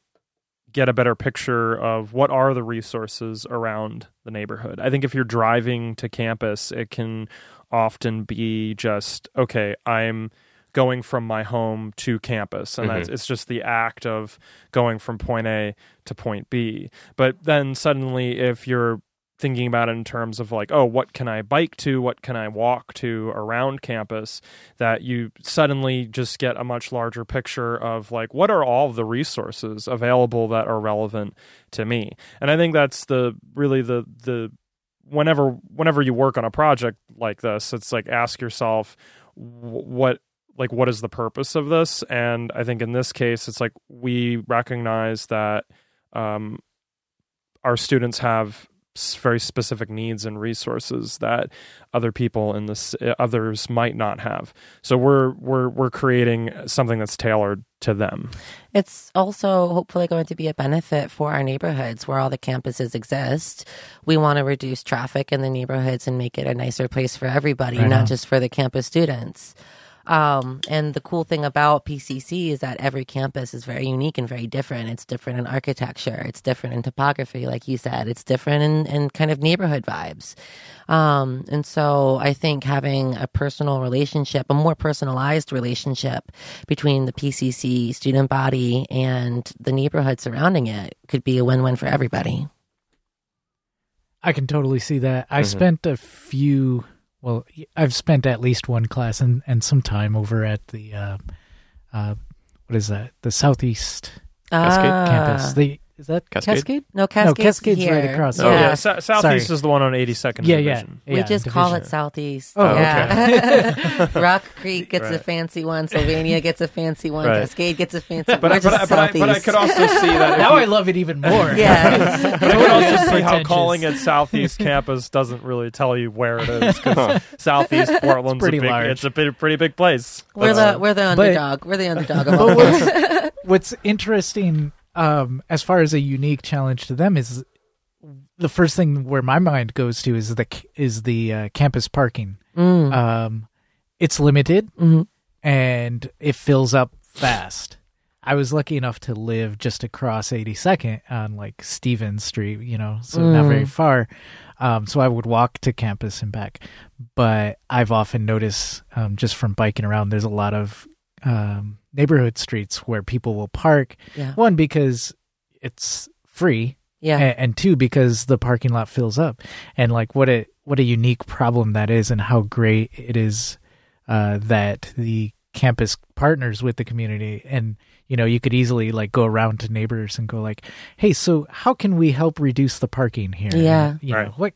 get a better picture of what are the resources around the neighborhood. I think if you're driving to campus, it can often be just, okay, I'm going from my home to campus. And mm-hmm. that's, it's just the act of going from point A to point B. But then suddenly, if you're thinking about it in terms of like, oh, what can I bike to? What can I walk to around campus? That you suddenly just get a much larger picture of like, what are all the resources available that are relevant to me? And I think that's the really the the whenever whenever you work on a project like this, it's like, ask yourself what like what is the purpose of this? And I think in this case, it's like we recognize that um, our students have very specific needs and resources that other people in this others might not have. So we're we're we're creating something that's tailored to them. It's also hopefully going to be a benefit for our neighborhoods where all the campuses exist. We want to reduce traffic in the neighborhoods and make it a nicer place for everybody, right, not now. Just for the campus students. Um, and the cool thing about P C C is that every campus is very unique and very different. It's different in architecture. It's different in topography, like you said. It's different in, in kind of neighborhood vibes. Um, and so I think having a personal relationship, a more personalized relationship between the P C C student body and the neighborhood surrounding it could be a win-win for everybody. I can totally see that. I mm-hmm. spent a few... Well, I've spent at least one class and, and some time over at the, uh, uh, what is that? The Southeast Cascade ah. campus. The, is that Cascade? Cascade? No, Cascade's, no, Cascade's here. Right across. Oh, yeah. yeah. So, Southeast Sorry. is the one on eighty-second yeah, Division. Yeah, yeah. We just Division. call it Southeast. Oh, yeah. okay. Rock Creek gets right. a fancy one. Sylvania gets a fancy one. Right. Cascade gets a fancy one. But, but, but, but, I, but I could also see that. Now I love it even more. yeah. But I could also see how calling it Southeast Campus doesn't really tell you where it is. Because Southeast Portland's it's pretty a big, large. It's a big, pretty big place. We're the, we're the underdog. But, we're the underdog of all this. What's interesting... Um, as far as a unique challenge to them is the first thing where my mind goes to is the is the uh, campus parking. Mm. Um, it's limited mm-hmm. and it fills up fast. I was lucky enough to live just across eighty-second on like Stevens Street, you know, so mm. not very far. Um, so I would walk to campus and back. But I've often noticed um, just from biking around, there's a lot of um, neighborhood streets where people will park. Yeah. One, because it's free. Yeah. And, and two, because the parking lot fills up. And like what a what a unique problem that is, and how great it is uh, that the campus partners with the community. And, you know, you could easily like go around to neighbors and go like, hey, so how can we help reduce the parking here? Yeah. And, you right. know, what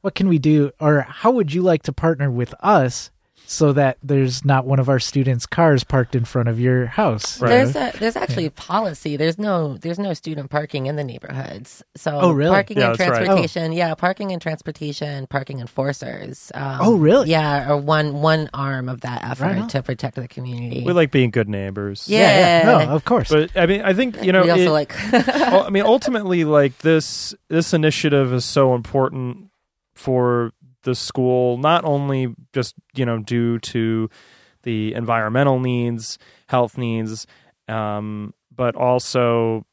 what can we do, or how would you like to partner with us so that there's not one of our students' cars parked in front of your house? Right. There's a, there's actually yeah. a policy. There's no there's no student parking in the neighborhoods. So oh, really? parking yeah, and transportation, right. oh. yeah, parking and transportation, parking enforcers. Um, oh, really? Yeah, or one one arm of that effort right to protect the community. We like being good neighbors. Yeah, yeah, yeah. No, of course. But I mean, I think you know. We also it, like. I mean, ultimately, like this this initiative is so important for the school, not only just, you know, due to the environmental needs, health needs, um, but also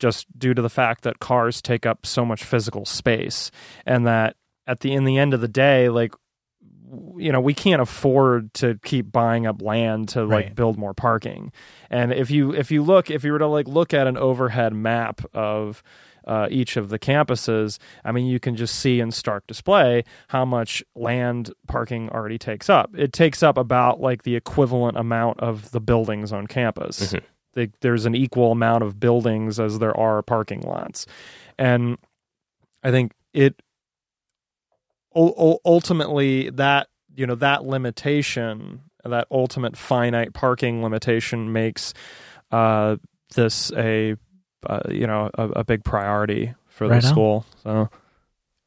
just due to the fact that cars take up so much physical space, and that at the in the end of the day, like you know, we can't afford to keep buying up land to like right. build more parking. And if you if you look if you were to like look at an overhead map of Uh, each of the campuses, I mean, you can just see in stark display how much land parking already takes up. It takes up about like the equivalent amount of the buildings on campus. Mm-hmm. They, there's an equal amount of buildings as there are parking lots. And I think it u- ultimately that, you know, that limitation, that ultimate finite parking limitation makes uh, this a Uh, you know, a, a big priority for right the school. So,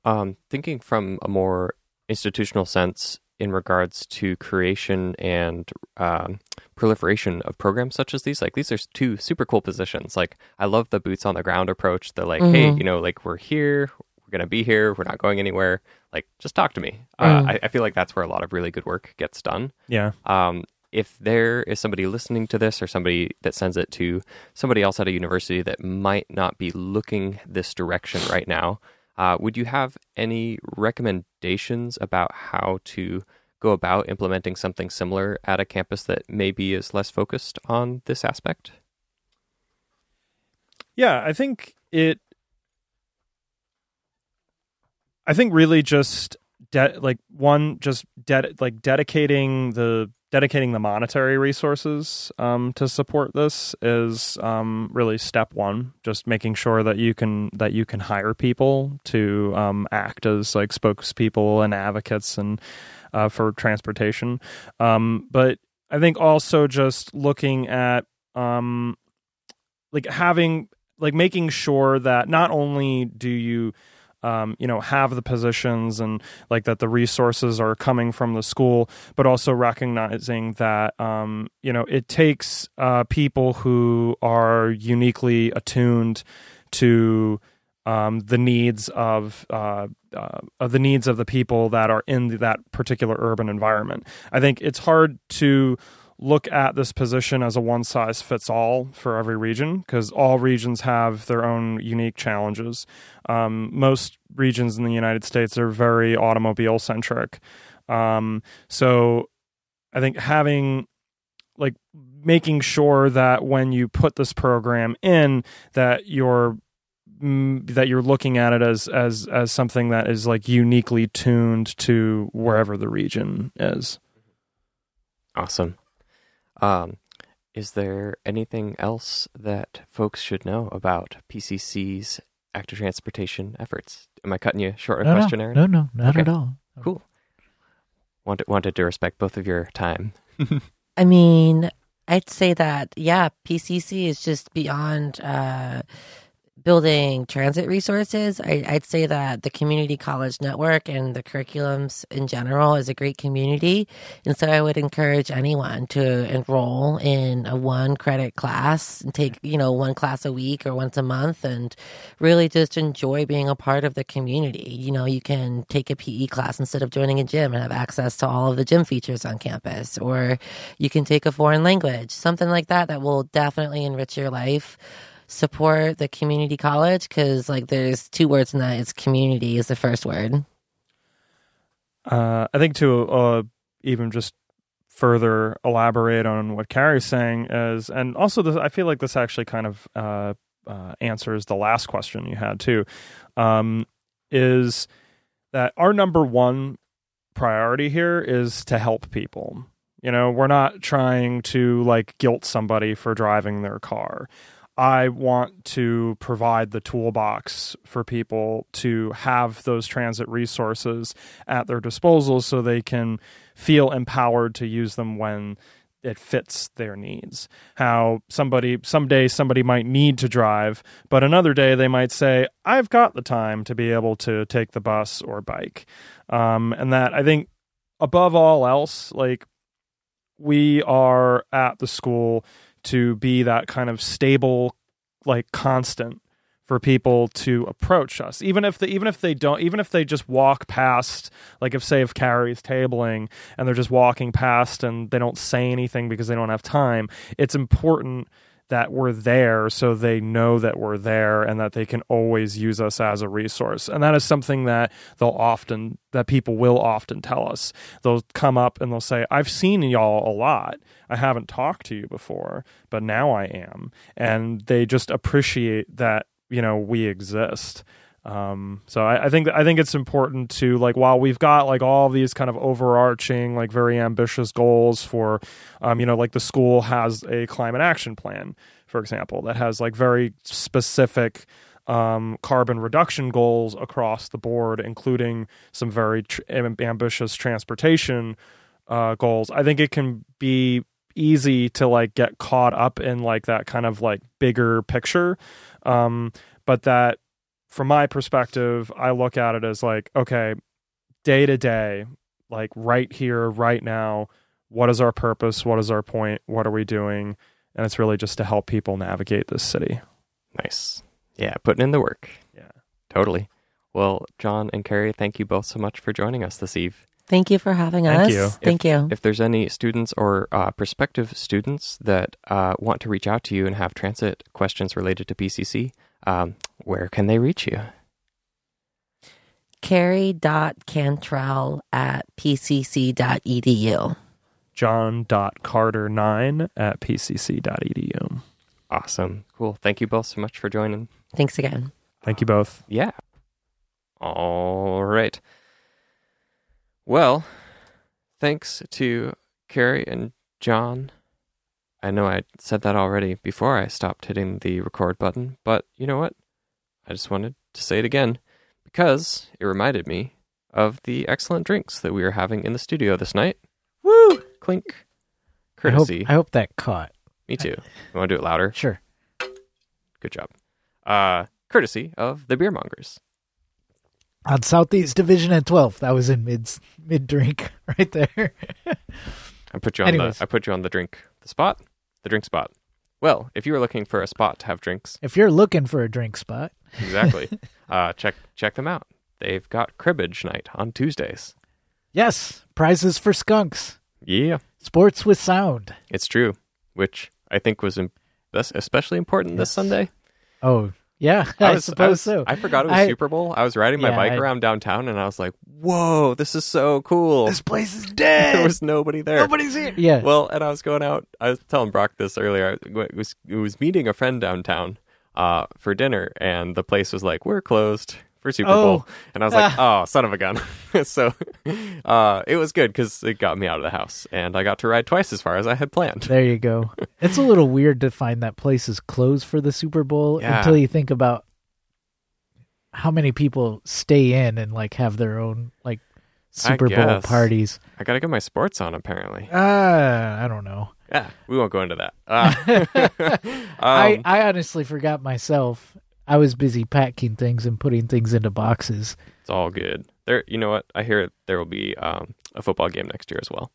um, thinking from a more institutional sense in regards to creation and um, proliferation of programs such as these, like these are two super cool positions. Like, I love the boots on the ground approach. They're like, mm-hmm. hey, you know, like we're here, we're gonna be here, we're not going anywhere. Like, just talk to me. Mm. Uh, I, I feel like that's where a lot of really good work gets done. Yeah. Um. If there is somebody listening to this or somebody that sends it to somebody else at a university that might not be looking this direction right now, uh, would you have any recommendations about how to go about implementing something similar at a campus that maybe is less focused on this aspect? Yeah, I think it... I think really just, de- like, one, just de- like dedicating the... Dedicating the monetary resources um, to support this is um, really step one. Just making sure that you can that you can hire people to um, act as like spokespeople and advocates and uh, for transportation. Um, but I think also just looking at um, like having like making sure that not only do you. Um, you know, have the positions and like that the resources are coming from the school, but also recognizing that, um, you know, it takes uh, people who are uniquely attuned to um, the needs of, uh, uh, of the needs of the people that are in that particular urban environment. I think it's hard to look at this position as a one-size-fits-all for every region, because all regions have their own unique challenges. Um, most regions in the United States are very automobile-centric. Um, so I think having, like, making sure that when you put this program in, that you're that you're looking at it as as as something that is, like, uniquely tuned to wherever the region is. Awesome. Um, is there anything else that folks should know about P C C's active transportation efforts? Am I cutting you short on no, a question, Aaron? No, no, not okay. at all. Cool. Wanted, wanted to respect both of your time. I mean, I'd say that, yeah, P C C is just beyond uh, building transit resources. I, I'd say that the community college network and the curriculums in general is a great community. And so I would encourage anyone to enroll in a one credit class and take, you know, one class a week or once a month and really just enjoy being a part of the community. You know, you can take a P E class instead of joining a gym and have access to all of the gym features on campus, or you can take a foreign language, something like that, that will definitely enrich your life. Support the community college, because like there's two words in that. It's community is the first word. Uh, I think to uh, even just further elaborate on what Carrie's saying is, and also this, I feel like this actually kind of uh, uh, answers the last question you had too, um, is that our number one priority here is to help people. You know, we're not trying to like guilt somebody for driving their car. I want to provide the toolbox for people to have those transit resources at their disposal so they can feel empowered to use them when it fits their needs. How somebody, someday somebody might need to drive, but another day they might say, I've got the time to be able to take the bus or bike. Um, and that, I think, above all else, like, we are at the school to be that kind of stable, like, constant for people to approach us. Even if they, even if they don't, even if they just walk past, like if, say, if Carrie's tabling and they're just walking past and they don't say anything because they don't have time, it's important that we're there so they know that we're there and that they can always use us as a resource. And that is something that they'll often, that people will often tell us. They'll come up and they'll say, I've seen y'all a lot. I haven't talked to you before, but now I am. And they just appreciate that, you know, we exist. Um, so I, I think, I think it's important to, like, while we've got like all these kind of overarching, like very ambitious goals for, um, you know, like the school has a climate action plan, for example, that has like very specific, um, carbon reduction goals across the board, including some very tr- ambitious transportation, uh, goals. I think it can be easy to like get caught up in like that kind of like bigger picture. Um, but that, from my perspective, I look at it as like, okay, day to day, like right here, right now, what is our purpose? What is our point? What are we doing? And it's really just to help people navigate this city. Nice. Yeah, putting in the work. Yeah. Totally. Well, John and Carrie, thank you both so much for joining us this eve. Thank you for having us. Thank you. If, Thank you. If there's any students or uh, prospective students that uh, want to reach out to you and have transit questions related to P C C, Um, where can they reach you? Carrie.Cantrell at pcc.edu. John.Carter nine at pcc.edu. Awesome. Cool. Thank you both so much for joining. Thanks again. Thank you both. Yeah. All right. Well, thanks to Carrie and John. I know I said that already before I stopped hitting the record button, but you know what? I just wanted to say it again because it reminded me of the excellent drinks that we were having in the studio this night. Woo! Clink. Courtesy. I hope, I hope that caught. Me too. You want to do it louder? Sure. Good job. Uh, courtesy of the Beer Mongers. On Southeast Division and twelfth. That was in mid, mid-drink right there. I put you on Anyways. the I put you on the drink the spot. The drink spot. Well, if you were looking for a spot to have drinks. If you're looking for a drink spot. Exactly. Uh, check check them out. They've got cribbage night on Tuesdays. Yes. Prizes for skunks. Yeah. Sports with sound. It's true, which I think was im- especially important yes. this Sunday. Oh, yeah. I, was, I suppose I was, so. I forgot it was I, Super Bowl. I was riding my yeah, bike I, around downtown and I was like, whoa, this is so cool. This place is dead. There was nobody there. Nobody's here. Yeah. Well, and I was going out. I was telling Brock this earlier. I was, I was meeting a friend downtown uh, for dinner, and the place was like, we're closed for Super oh. Bowl. And I was like, ah. oh, son of a gun. So uh, it was good because it got me out of the house, and I got to ride twice as far as I had planned. There you go. It's a little weird to find that place is closed for the Super Bowl yeah. until you think about how many people stay in and like have their own like Super Bowl parties. I got to get my sports on apparently. Uh, I don't know. Yeah, we won't go into that. Uh, um, I, I honestly forgot myself. I was busy packing things and putting things into boxes. It's all good. There, you know what? I hear there will be um, a football game next year as well.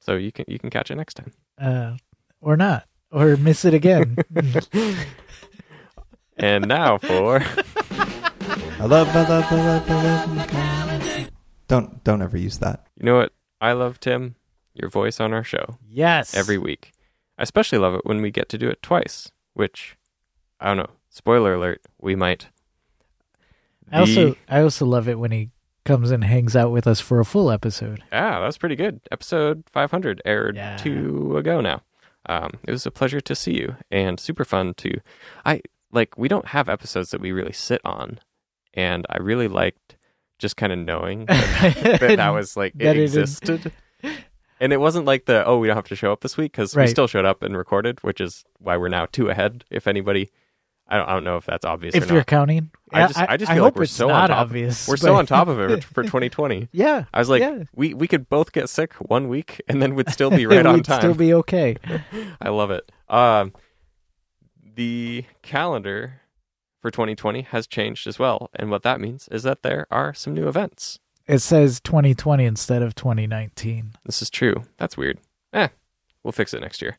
So you can you can catch it next time. Uh, or not. Or miss it again. And now for... I love, I love, I love, I love. Don't, don't ever use that. You know what? I love, Tim, your voice on our show. Yes. Every week. I especially love it when we get to do it twice, which, I don't know, spoiler alert, we might. The... I also I also love it when he comes and hangs out with us for a full episode. Yeah, that was pretty good. Episode five hundred aired yeah. two ago now. Um, it was a pleasure to see you and super fun to... I like, we don't have episodes that we really sit on. And I really liked just kind of knowing that that, that was like, it existed. It and it wasn't like the, oh, we don't have to show up this week because right. we still showed up and recorded, which is why we're now two ahead. If anybody, I don't, I don't know if that's obvious if or not. If you're counting. I just, I, I just feel I like we're so on top obvious, We're but... so on top of it for twenty twenty. Yeah. I was like, yeah. we, we could both get sick one week and then we'd still be right on time. We'd still be okay. I love it. Um, the calendar for twenty twenty has changed as well. And what that means is that there are some new events. It says twenty twenty instead of twenty nineteen. This is true. That's weird. Eh, we'll fix it next year.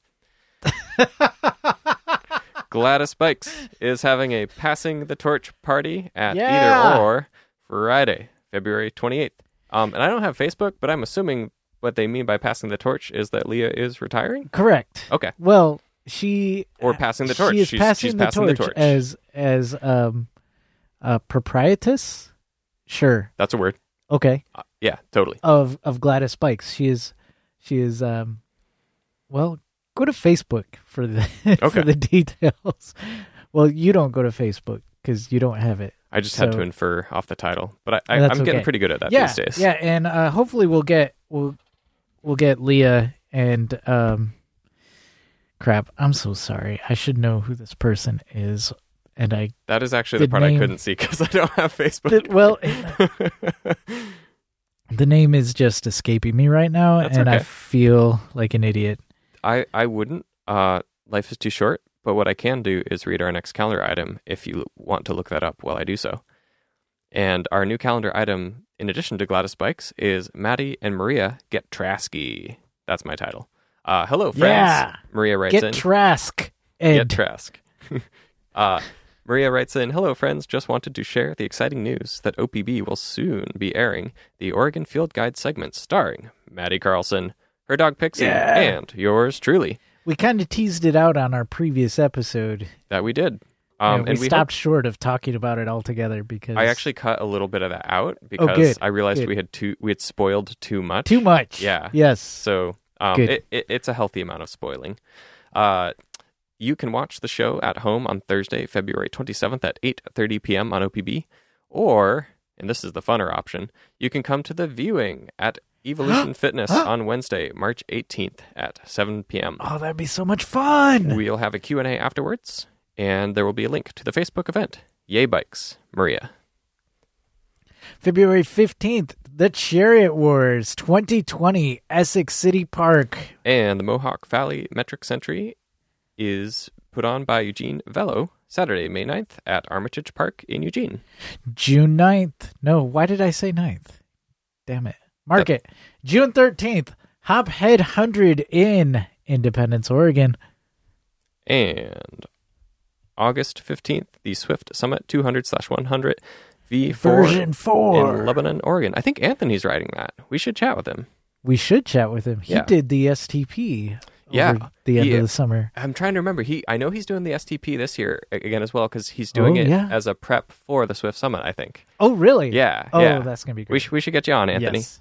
Gladys Bikes is having a Passing the Torch party at yeah! Either Or Friday, February twenty-eighth. Um, and I don't have Facebook, but I'm assuming what they mean by Passing the Torch is that Leah is retiring? Correct. Okay. Well... she or passing the torch. She is she's, passing, she's the, passing torch the torch as as um uh proprietress. Sure, that's a word. Okay. Uh, yeah, totally. Of of Gladys Bikes, she is she is um well, go to Facebook for the okay. for the details. Well, you don't go to Facebook because you don't have it. I just so. had to infer off the title, but I, I, I'm okay. getting pretty good at that yeah, these days. Yeah, and uh, hopefully we'll get we'll we'll get Leah and um, crap. I'm so sorry. I should know who this person is, and I that is actually the part name, I couldn't see because I don't have Facebook. The, well, the name is just escaping me right now, That's and okay. I feel like an idiot. I I wouldn't. Uh, life is too short. But what I can do is read our next calendar item if you want to look that up while I do so. And our new calendar item, in addition to Gladys Bikes, is Maddie and Maria Get Trasky. That's my title. Uh, hello, friends. Yeah. Maria writes Get in. Trask, Ed. Get Trask. uh, Maria writes in, hello, friends. Just wanted to share the exciting news that O P B will soon be airing the Oregon Field Guide segment starring Maddie Carlson, her dog Pixie, yeah. and yours truly. We kind of teased it out on our previous episode. That we did. Um, yeah, we and we stopped hope... short of talking about it altogether because... I actually cut a little bit of that out because oh, good, I realized good. we had too we had spoiled too much. Too much. Yeah. Yes. So um, it, it, it's a healthy amount of spoiling. Uh, you can watch the show at home on Thursday, February twenty-seventh at eight thirty p.m. on O P B. Or, and this is the funner option, you can come to the viewing at Evolution Fitness on Wednesday, March eighteenth at seven p.m. Oh, that'd be so much fun! We'll have a Q and A afterwards, and there will be a link to the Facebook event. Yay Bikes, Maria. February fifteenth, the Chariot Wars twenty twenty, Essex City Park. And the Mohawk Valley Metric Century is put on by Eugene Vello, Saturday, May ninth at Armitage Park in Eugene. June ninth. No, why did I say ninth? Damn it. Mark it. June thirteenth, Hophead one hundred in Independence, Oregon. And August fifteenth, the Swift Summit two hundred slash one hundred V four Version four in Lebanon, Oregon. I think Anthony's riding that. We should chat with him. We should chat with him. He yeah. did the S T P over yeah. the end he, of the summer. I'm trying to remember. He, I know he's doing the S T P this year again as well because he's doing oh, it yeah. as a prep for the Swift Summit, I think. Oh, really? Yeah. Oh, yeah. That's going to be great. We, sh- we should get you on, Anthony. Yes.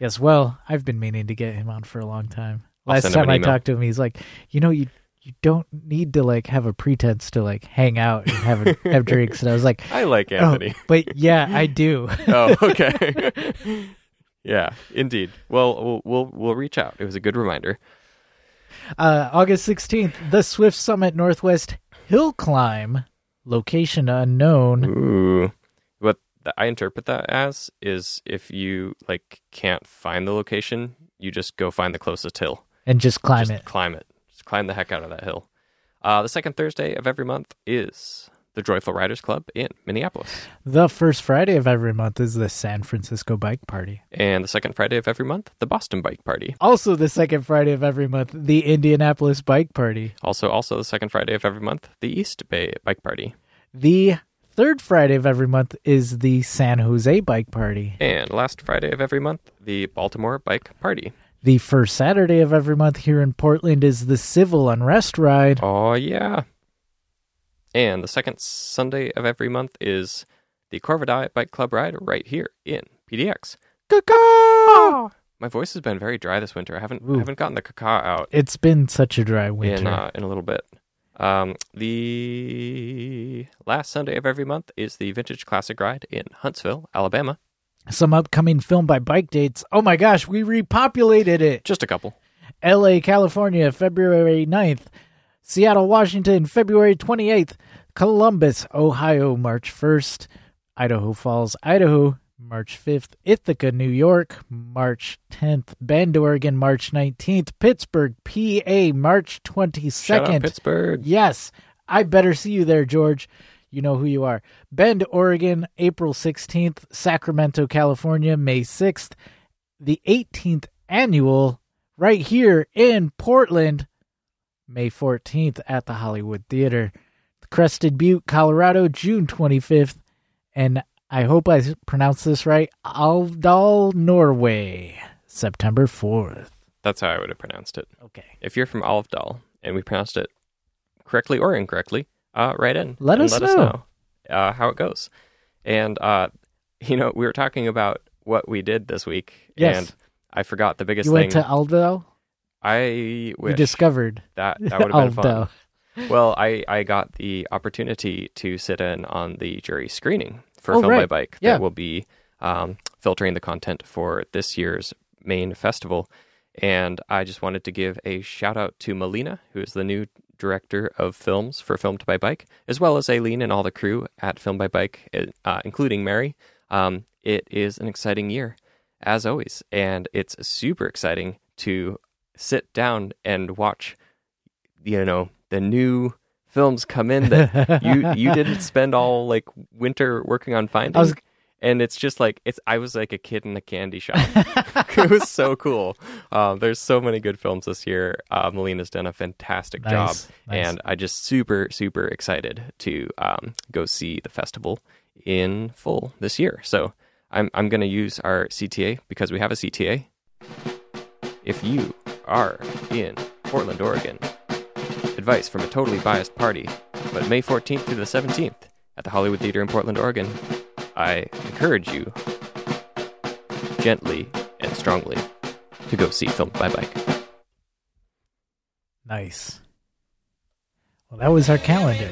Yes, well, I've been meaning to get him on for a long time. Last time I talked to him, he's like, you know, you you don't need to like have a pretense to like hang out and have a, have drinks. And I was like, I like Anthony, oh, but yeah, I do. Oh, okay. Yeah, indeed. Well, well, we'll we'll reach out. It was a good reminder. Uh, August sixteenth, the Swift Summit Northwest Hill Climb, location unknown. Ooh. That I interpret that as is if you like can't find the location, you just go find the closest hill and just climb just it. Climb it. Just climb the heck out of that hill. Uh, the second Thursday of every month is the Joyful Riders Club in Minneapolis. The first Friday of every month is the San Francisco Bike Party. And the second Friday of every month, the Boston Bike Party. Also the second Friday of every month, the Indianapolis Bike Party. Also, also the second Friday of every month, the East Bay Bike Party. The third Friday of every month is the San Jose Bike Party. And last Friday of every month, the Baltimore Bike Party. The first Saturday of every month here in Portland is the Civil Unrest Ride. Oh, yeah. And the second Sunday of every month is the Corvidai Bike Club Ride right here in P D X. Caw-caw! My voice has been very dry this winter. I haven't I haven't gotten the caw-caw out. It's been such a dry winter. In, uh, in a little bit. Um, the last Sunday of every month is the Vintage Classic Ride in Huntsville, Alabama. Some upcoming Film by Bike dates. Oh my gosh, we repopulated it. Just a couple. L A, California, February ninth. Seattle, Washington, February twenty-eighth. Columbus, Ohio, March first. Idaho Falls, Idaho, March fifth. Ithaca, New York, March tenth. Bend, Oregon, March nineteenth. Pittsburgh, P A, March twenty-second. Shout out Pittsburgh. Yes. I better see you there, George. You know who you are. Bend, Oregon, April sixteenth. Sacramento, California, May sixth. The eighteenth annual right here in Portland, May fourteenth at the Hollywood Theater. Crested Butte, Colorado, June twenty-fifth. And I hope I pronounced this right. Alvdal, Norway, September fourth. That's how I would have pronounced it. Okay. If you're from Alvdal and we pronounced it correctly or incorrectly, uh, write in. Let, us, let know. us know uh, how it goes. And, uh, you know, we were talking about what we did this week. Yes. And I forgot the biggest thing. You went thing. to Alvdal? I wish. You discovered. That, that would have been fun. Well, I, I got the opportunity to sit in on the jury screening for oh, Film right. by Bike that yeah. will be um, filtering the content for this year's main festival. And I just wanted to give a shout out to Melina, who is the new director of films for Filmed by Bike, as well as Aileen and all the crew at Film by Bike, uh, including Mary. Um, it is an exciting year, as always, and it's super exciting to sit down and watch, you know, the new films come in that you you didn't spend all like winter working on finding. I was... And it's just like, it's. I was like a kid in a candy shop. It was so cool. Uh, there's so many good films this year. Uh, Melina's done a fantastic nice, job. Nice. And I just super, super excited to um, go see the festival in full this year. So I'm, I'm going to use our C T A because we have a C T A. If you are in Portland, Oregon, advice from a totally biased party, but May fourteenth through the seventeenth at the Hollywood Theater in Portland, Oregon, I encourage you gently and strongly to go see Film by Bike. Nice. Well, that was our calendar.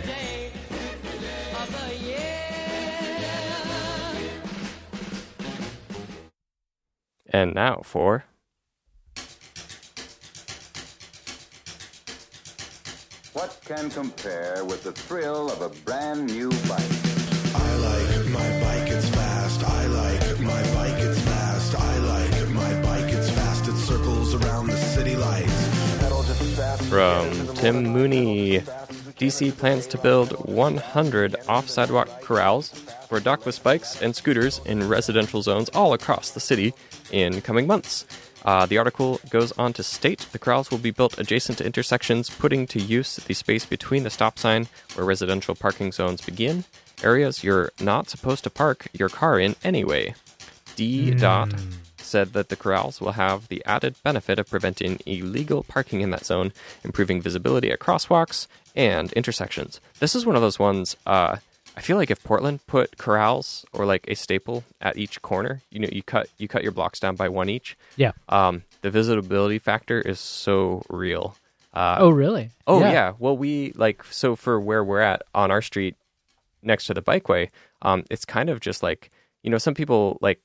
And now for... What can compare with the thrill of a brand new bike? I like my bike, it's fast. I like my bike, it's fast. I like my bike, it's fast. It circles around the city lights. From Tim Mooney, D C plans to build one hundred off-sidewalk corrals for dockless bikes and scooters in residential zones all across the city in coming months. Uh, the article goes on to state the corrals will be built adjacent to intersections, putting to use the space between the stop sign where residential parking zones begin, areas you're not supposed to park your car in anyway. D DOT mm. said that the corrals will have the added benefit of preventing illegal parking in that zone, improving visibility at crosswalks and intersections. This is one of those ones, uh, I feel like if Portland put corrals or like a staple at each corner, you know, you cut you cut your blocks down by one each. Yeah. Um, the visibility factor is so real. Uh, oh, really? Oh, yeah. yeah. Well, we like, so for where we're at on our street, next to the bikeway, um, it's kind of just like, you know, some people like,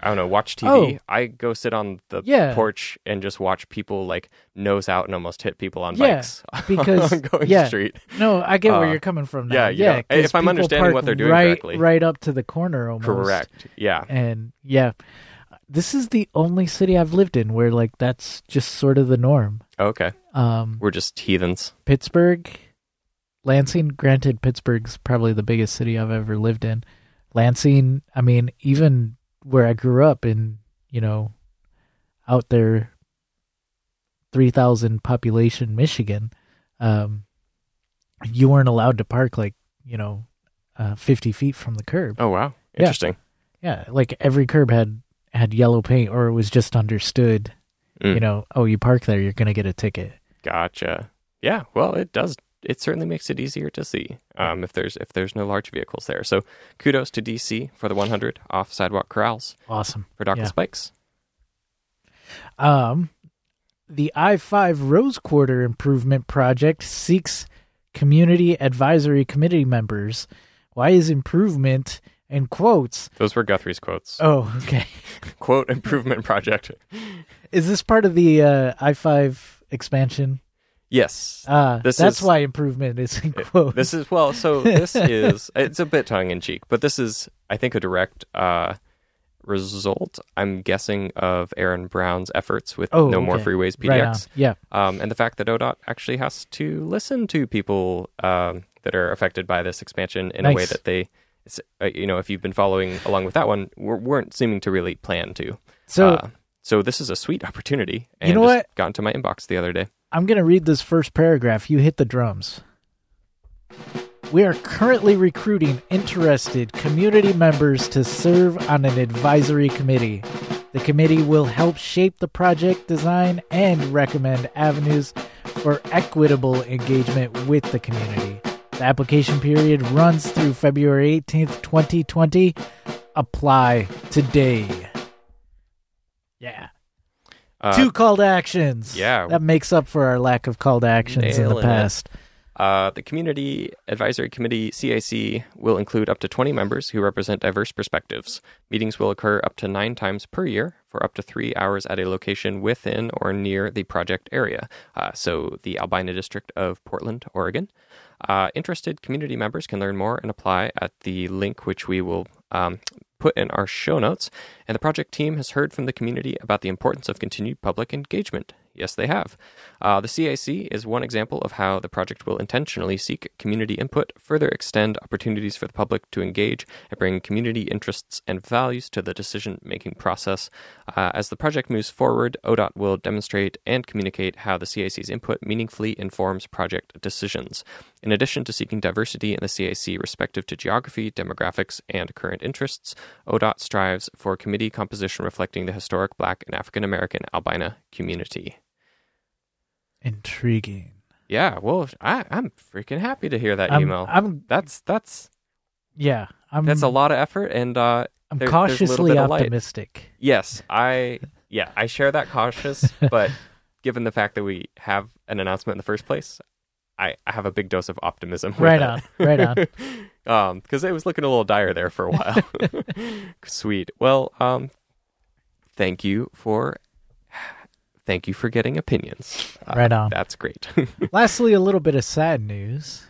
I don't know, watch T V. Oh. I go sit on the yeah. porch and just watch people like nose out and almost hit people on yeah, bikes because, on going yeah. street. No, I get uh, where you're coming from now. Yeah, yeah. yeah if I'm understanding what they're doing right, correctly. Right up to the corner almost. Correct, yeah. And yeah, this is the only city I've lived in where like that's just sort of the norm. Okay. Um, We're just heathens. Pittsburgh... Lansing, granted, Pittsburgh's probably the biggest city I've ever lived in. Lansing, I mean, even where I grew up in, you know, out there, three thousand population Michigan, um, you weren't allowed to park like, you know, uh, fifty feet from the curb. Oh, wow. Interesting. Yeah. yeah. Like every curb had, had yellow paint, or it was just understood, mm. you know, oh, you park there, you're going to get a ticket. Gotcha. Yeah. Well, it does. It certainly makes it easier to see um, if there's if there's no large vehicles there. So kudos to D C for the one hundred off sidewalk corrals. Awesome for dockless yeah. bikes. Um, the I five Rose Quarter Improvement Project seeks community advisory committee members. Why is improvement in quotes? Those were Guthrie's quotes. Oh, okay. Quote improvement project. Is this part of the uh, I five expansion? Yes. Uh, this that's is, why improvement is in quotes. This is, well, so this is, it's a bit tongue-in-cheek, but this is, I think, a direct uh, result, I'm guessing, of Aaron Brown's efforts with oh, No okay. More Freeways P D X. Right yeah. Um, and the fact that O DOT actually has to listen to people um, that are affected by this expansion in nice. a way that they, you know, if you've been following along with that one, weren't seeming to really plan to. So, uh, so this is a sweet opportunity. And you know just what? Got into my inbox the other day. I'm going to read this first paragraph. You hit the drums. We are currently recruiting interested community members to serve on an advisory committee. The committee will help shape the project design and recommend avenues for equitable engagement with the community. The application period runs through February eighteenth, twenty twenty. Apply today. Yeah. Uh, Two call to actions. Yeah. That makes up for our lack of call to actions in the past. Uh, the Community Advisory Committee, C A C, will include up to twenty members who represent diverse perspectives. Meetings will occur up to nine times per year for up to three hours at a location within or near the project area. Uh, so the Albina district of Portland, Oregon. Uh, interested community members can learn more and apply at the link, which we will um, put in our show notes. And the project team has heard from the community about the importance of continued public engagement. Yes, they have. Uh, the C A C is one example of how the project will intentionally seek community input, further extend opportunities for the public to engage, and bring community interests and values to the decision-making process. Uh, as the project moves forward, O D O T will demonstrate and communicate how the C A C's input meaningfully informs project decisions. In addition to seeking diversity in the C A C respective to geography, demographics, and current interests, O D O T strives for committee composition reflecting the historic Black and African-American Albina community. Intriguing. Yeah, well, I, I'm freaking happy to hear that I'm, email. I'm, that's that's yeah, I'm, that's a lot of effort, and uh, I'm there, cautiously optimistic. Yes, I yeah, I share that cautious, but given the fact that we have an announcement in the first place, I, I have a big dose of optimism. Right on, right on. Um, because it was looking a little dire there for a while. Sweet. Well, um, thank you for. Thank you for getting opinions. Uh, right on. That's great. Lastly, a little bit of sad news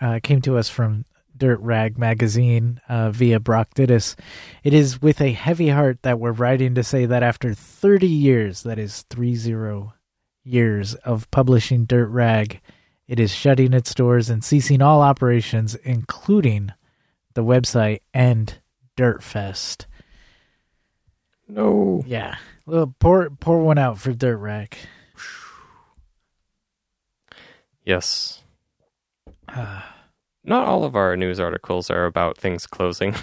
uh, came to us from Dirt Rag magazine uh, via Brock Dittus. It is with a heavy heart that we're writing to say that after thirty years, that is three zero years of publishing Dirt Rag, it is shutting its doors and ceasing all operations, including the website and Dirtfest. No. Yeah. Well, pour, pour one out for Dirt Rag. Yes. Uh, Not all of our news articles are about things closing,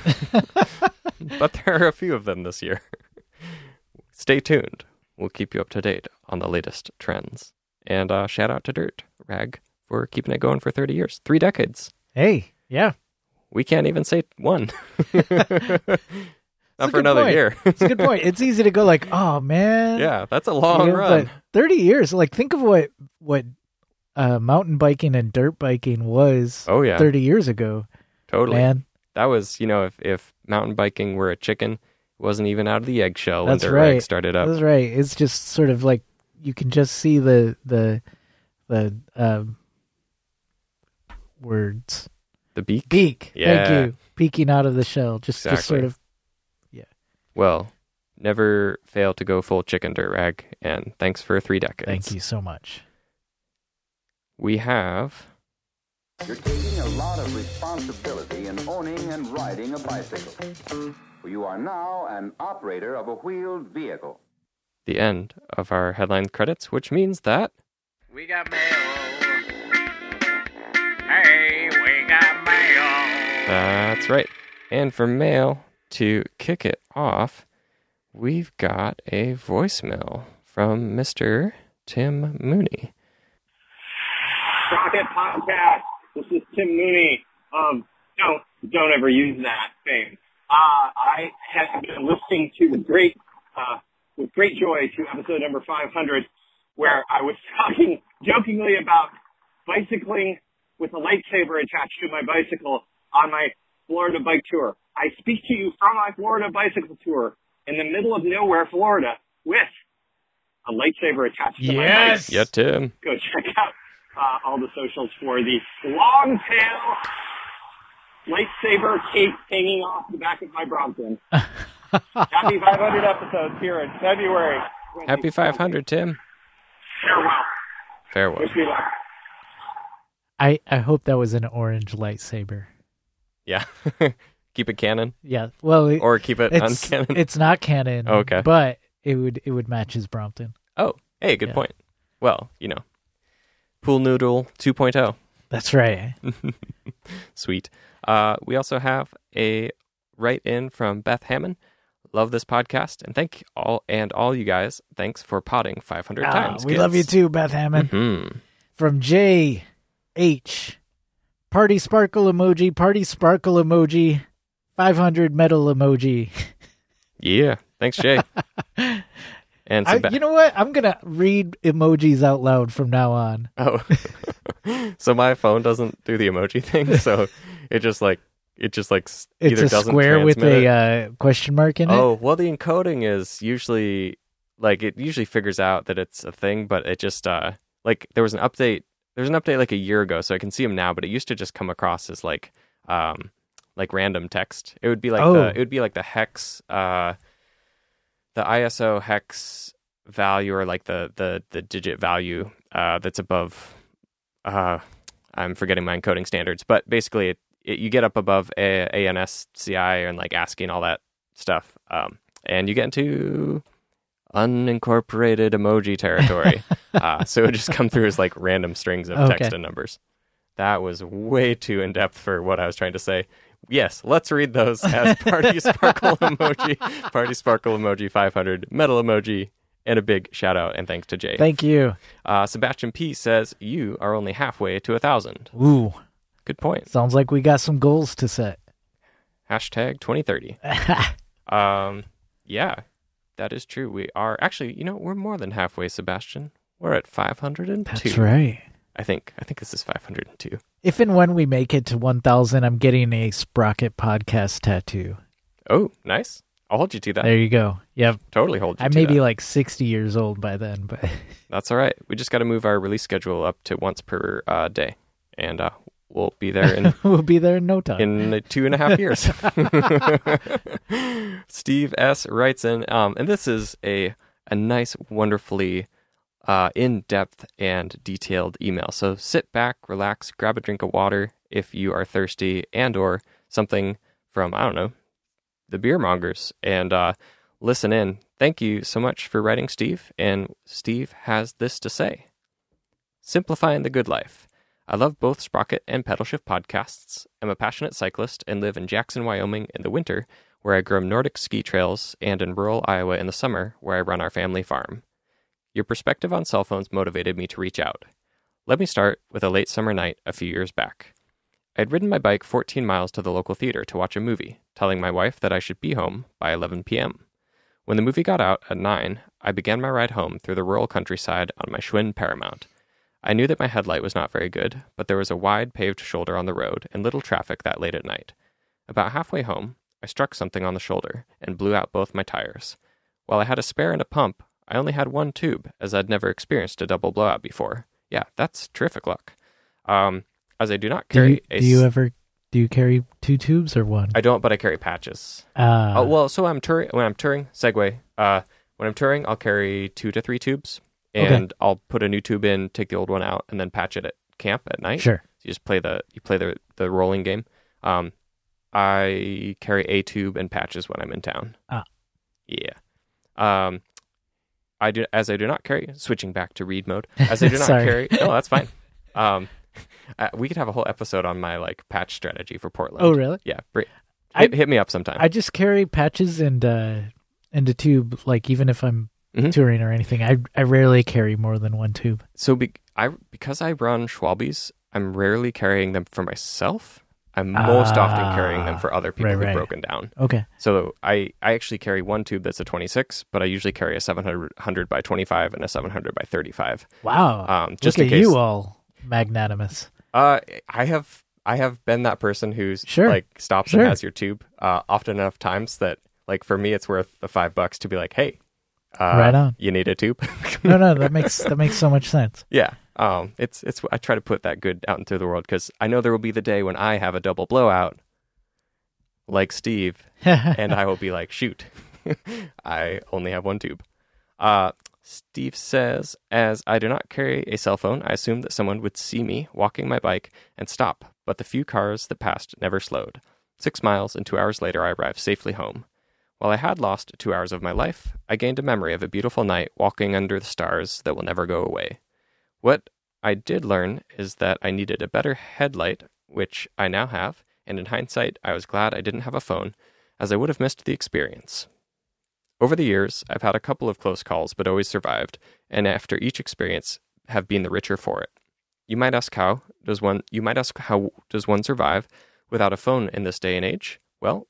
but there are a few of them this year. Stay tuned. We'll keep you up to date on the latest trends. And uh, shout out to Dirt Rag for keeping it going for thirty years. Three decades. Hey, yeah. We can't even say one. Not for another point. year. It's a good point. It's easy to go like, oh man, yeah, that's a long you know, run. But Thirty years. Like, think of what what uh, mountain biking and dirt biking was. Oh yeah, thirty years ago. Totally, man. That was you know, if if mountain biking were a chicken, it wasn't even out of the eggshell that's when Dirt Rag right. started up. That's right. It's just sort of like you can just see the the the um, words. The beak. Beak. Yeah. Thank you. Peeking out of the shell. Just exactly. just sort of. Well, never fail to go full chicken, Dirt Rag, and thanks for three decades. Thank you so much. We have... You're taking a lot of responsibility in owning and riding a bicycle. You are now an operator of a wheeled vehicle. The end of our headline credits, which means that... We got mail. Hey, we got mail. That's right. And for mail... To kick it off, we've got a voicemail from Mister Tim Mooney. Rocket Podcast. This is Tim Mooney. Um, don't don't ever use that thing. Uh, I have been listening to with great uh, with great joy to episode number five hundred, where I was talking jokingly about bicycling with a lightsaber attached to my bicycle on my Florida bike tour. I speak to you from my Florida bicycle tour in the middle of nowhere, Florida, with a lightsaber attached to yes. my bike. Yes, Tim. Go check out uh, all the socials for the long tail lightsaber cape hanging off the back of my Brompton. Happy five hundred episodes here in February. Happy five hundred, Tim. Farewell. Farewell. Wish me luck. I, I hope that was an orange lightsaber. Yeah. Keep it canon? Yeah. Well, it, or keep it uncanon? It's not canon. Oh, okay. But it would it would match his Brompton. Oh, hey, good yeah. point. Well, you know, Pool Noodle two point oh. That's right. Sweet. Uh, we also have a write-in from Beth Hammond. Love this podcast, and thank all and all you guys. Thanks for potting five hundred ah, times. We kids. Love you too, Beth Hammond. Mm-hmm. from J H. Party sparkle emoji, party sparkle emoji, five hundred medal emoji. Yeah. Thanks, Jay. And I, you know what? I'm going to read emojis out loud from now on. Oh. So my phone doesn't do the emoji thing, so it just like it just like either doesn't transmit. It's a square with a uh, question mark in it. Oh, well, the encoding is usually like it usually figures out that it's a thing, but it just uh like there was an update, there's an update like a year ago, so I can see them now, but it used to just come across as like um like random text. It would be like oh. the it would be like the hex uh the I S O hex value, or like the the the digit value uh, that's above. Uh, I'm forgetting my encoding standards, but basically, it, it, you get up above a- ANSCI and like ASCII and all that stuff, um, and you get into unincorporated emoji territory. uh, so it would just come through as like random strings of okay. text and numbers. That was way too in depth for what I was trying to say. Yes, let's read those as Party Sparkle Emoji, Party Sparkle Emoji five hundred, Metal Emoji, and a big shout out and thanks to Jay. Thank you. Uh, Sebastian P says, you are only halfway to a thousand. Ooh. Good point. Sounds like we got some goals to set. Hashtag twenty thirty. um, yeah, that is true. We are actually, you know, we're more than halfway, Sebastian. We're at five hundred two. That's right. I think I think this is five hundred two. If and when we make it to one thousand, I'm getting a Sprocket Podcast tattoo. Oh, nice. I'll hold you to that. There you go. Yep. Totally hold you I to that. I may be like sixty years old by then, but... That's all right. We just got to move our release schedule up to once per uh, day, and uh, we'll be there in... we'll be there in no time. In two and a half years. Steve S. writes in, um, and this is a, a nice, wonderfully... Uh, in-depth and detailed email. So sit back, relax, grab a drink of water if you are thirsty, and or something from, I don't know, the beer mongers, and uh, listen in. Thank you so much for writing, Steve. And Steve has this to say. Simplifying the good life. I love both Sprocket and Pedal Shift podcasts. I'm a passionate cyclist and live in Jackson, Wyoming in the winter, where I grow Nordic ski trails, and in rural Iowa in the summer, where I run our family farm. Your perspective on cell phones motivated me to reach out. Let me start with a late summer night a few years back. I had ridden my bike fourteen miles to the local theater to watch a movie, telling my wife that I should be home by eleven p.m. When the movie got out at nine, I began my ride home through the rural countryside on my Schwinn Paramount. I knew that my headlight was not very good, but there was a wide paved shoulder on the road and little traffic that late at night. About halfway home, I struck something on the shoulder and blew out both my tires. While I had a spare and a pump, I only had one tube, as I'd never experienced a double blowout before. Yeah, that's terrific luck. Um, as I do not carry... Do you, a do you ever... Do you carry two tubes or one? I don't, but I carry patches. Uh, uh, well, so I'm touring, when I'm touring, segue, uh, when I'm touring, I'll carry two to three tubes, and okay. I'll put a new tube in, take the old one out, and then patch it at camp at night. Sure. So you just play the you play the, the rolling game. Um, I carry a tube and patches when I'm in town. Ah. Yeah. Um... I do, as I do not carry, switching back to read mode, as I do not carry, no, that's fine. Um, uh, we could have a whole episode on my like patch strategy for Portland. Oh, really? Yeah. Br- I, hit, hit me up sometime. I just carry patches and, uh, and a tube, like even if I'm mm-hmm. touring or anything, I I rarely carry more than one tube. So be- I because I run Schwalbe's, I'm rarely carrying them for myself. I'm most ah, often carrying them for other people right, who've right. broken down. Okay. So I, I actually carry one tube that's a twenty-six, but I usually carry a seven hundred by twenty-five and a seven hundred by thirty-five. Wow. Um, just Look in at case. You all magnanimous. Uh, I have I have been that person who's sure. like stops sure. and has your tube uh, often enough times that like for me it's worth the five bucks to be like, hey, uh, right on. You need a tube. no, no, that makes that makes so much sense. Yeah. Um, it's, it's, I try to put that good out into the world because I know there will be the day when I have a double blowout like Steve and I will be like, shoot, I only have one tube. Uh, Steve says, as I do not carry a cell phone, I assumed that someone would see me walking my bike and stop, but the few cars that passed never slowed. Six miles and two hours later, I arrived safely home. While I had lost two hours of my life, I gained a memory of a beautiful night walking under the stars that will never go away. What I did learn is that I needed a better headlight, which I now have, and in hindsight, I was glad I didn't have a phone, as I would have missed the experience. Over the years, I've had a couple of close calls, but always survived, and after each experience, have been the richer for it. You might ask how does one you might ask how does one survive without a phone in this day and age? Well,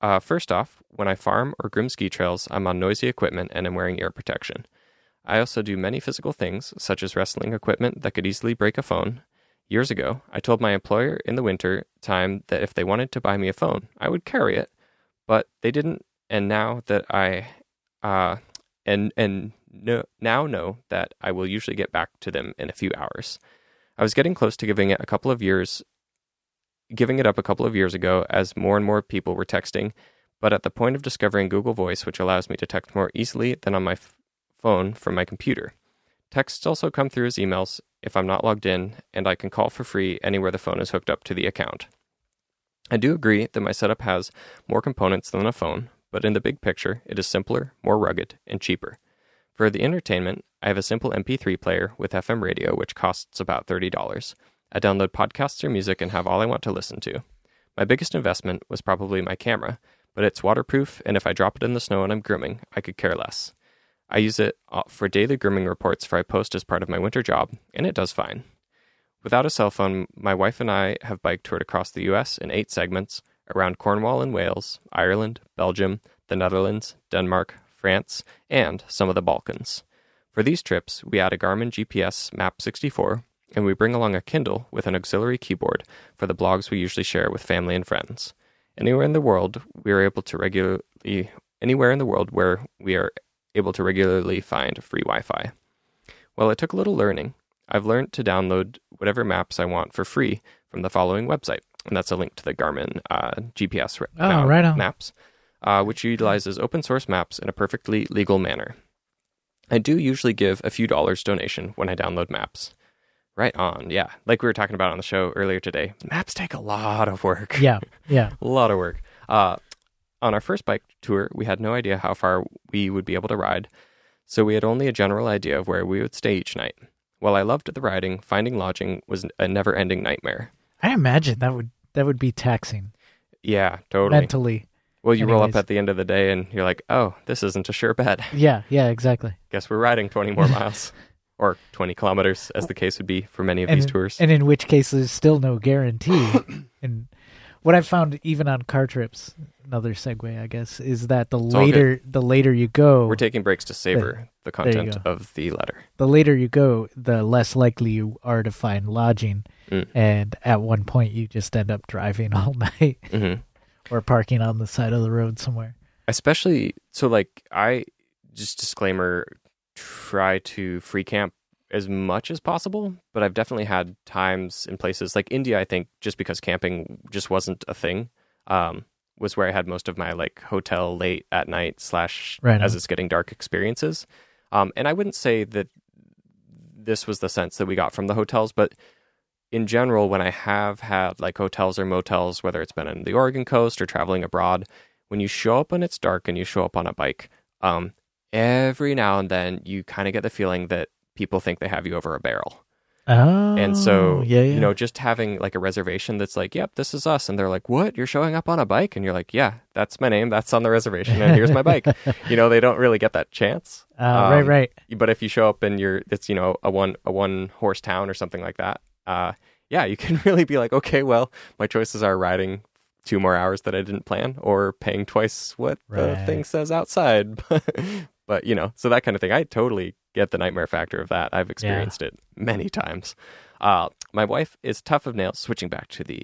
uh, first off, when I farm or groom ski trails, I'm on noisy equipment and I'm wearing ear protection. I also do many physical things, such as wrestling equipment that could easily break a phone. Years ago, I told my employer in the winter time that if they wanted to buy me a phone, I would carry it, but they didn't. And now that I, uh, and and no, now know that I will usually get back to them in a few hours. I was getting close to giving it a couple of years, giving it up a couple of years ago, as more and more people were texting. But at the point of discovering Google Voice, which allows me to text more easily than on my f- phone from my computer. Texts also come through as emails if I'm not logged in, and I can call for free anywhere the phone is hooked up to the account. I do agree that my setup has more components than a phone, but in the big picture, it is simpler, more rugged, and cheaper. For the entertainment, I have a simple M P three player with F M radio, which costs about thirty dollars. I download podcasts or music and have all I want to listen to. My biggest investment was probably my camera, but it's waterproof, and if I drop it in the snow and I'm grooming, I could care less. I use it for daily grooming reports for I post as part of my winter job, and it does fine. Without a cell phone, my wife and I have bike toured across the U S in eight segments, around Cornwall and Wales, Ireland, Belgium, the Netherlands, Denmark, France, and some of the Balkans. For these trips, we add a Garmin G P S Map sixty-four, and we bring along a Kindle with an auxiliary keyboard for the blogs we usually share with family and friends. Anywhere in the world, we are able to regularly anywhere in the world where we are able to regularly find free Wi-Fi. Well, it took a little learning. I've learned to download whatever maps I want for free from the following website, and that's a link to the Garmin uh, G P S re- oh, map, right on. maps, uh, which utilizes open source maps in a perfectly legal manner. I do usually give a few dollars donation when I download maps. Right on, yeah. Like we were talking about on the show earlier today, maps take a lot of work. Yeah, yeah. a lot of work. Uh, On our first bike tour, we had no idea how far we would be able to ride, so we had only a general idea of where we would stay each night. While I loved the riding, finding lodging was a never-ending nightmare. I imagine that would that would be taxing. Yeah, totally. Mentally. Well, you Anyways. roll up at the end of the day and you're like, oh, this isn't a sure bet. Yeah, yeah, exactly. Guess we're riding twenty more miles, or twenty kilometers, as the case would be for many of and, these tours. And in which case, there's still no guarantee. And what I've found, even on car trips, another segue, I guess, is that the it's later the later you go... We're taking breaks to savor the, the content of the letter. The later you go, the less likely you are to find lodging. Mm. And at one point, you just end up driving all night mm-hmm. or parking on the side of the road somewhere. Especially, so like, I, just disclaimer, try to free camp as much as possible, but I've definitely had times in places like India, I think, just because camping just wasn't a thing, um, was where I had most of my like hotel late at night slash right as it's getting dark experiences. Um, and I wouldn't say that this was the sense that we got from the hotels, but in general, when I have had like hotels or motels, whether it's been on the Oregon coast or traveling abroad, when you show up when it's dark and you show up on a bike, um, every now and then you kind of get the feeling that people think they have you over a barrel. Oh, and so, yeah, yeah. you know, just having like a reservation that's like, yep, this is us. And they're like, what? You're showing up on a bike? And you're like, yeah, that's my name. That's on the reservation. And here's my bike. You know, they don't really get that chance. Uh, um, right, right. But if you show up and you're, it's, you know, a one, a one horse town or something like that. Uh, yeah, you can really be like, okay, well, my choices are riding two more hours that I didn't plan or paying twice what right. the thing says outside. But, you know, so that kind of thing. I totally get the nightmare factor of that. I've experienced yeah. it many times. Uh, my wife is tough as nails, switching back to the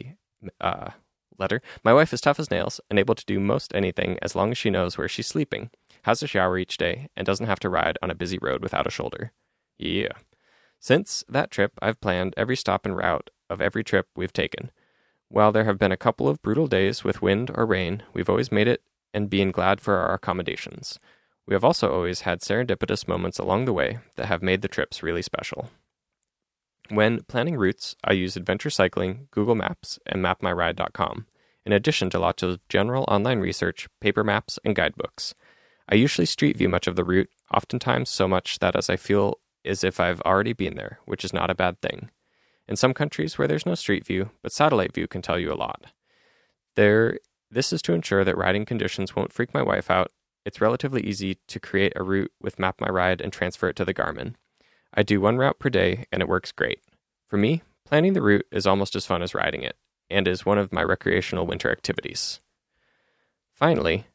uh, letter. My wife is tough as nails and able to do most anything as long as she knows where she's sleeping, has a shower each day, and doesn't have to ride on a busy road without a shoulder. Yeah. Since that trip, I've planned every stop and route of every trip we've taken. While there have been a couple of brutal days with wind or rain, we've always made it and been glad for our accommodations. We have also always had serendipitous moments along the way that have made the trips really special. When planning routes, I use adventure cycling, Google Maps, and map my ride dot com, in addition to lots of general online research, paper maps, and guidebooks. I usually street view much of the route, oftentimes so much that as I feel as if I've already been there, which is not a bad thing. In some countries where there's no street view, but satellite view can tell you a lot. There, this is to ensure that riding conditions won't freak my wife out. It's relatively easy to create a route with Map My Ride and transfer it to the Garmin. I do one route per day, and it works great. For me, planning the route is almost as fun as riding it, and is one of my recreational winter activities. Finally,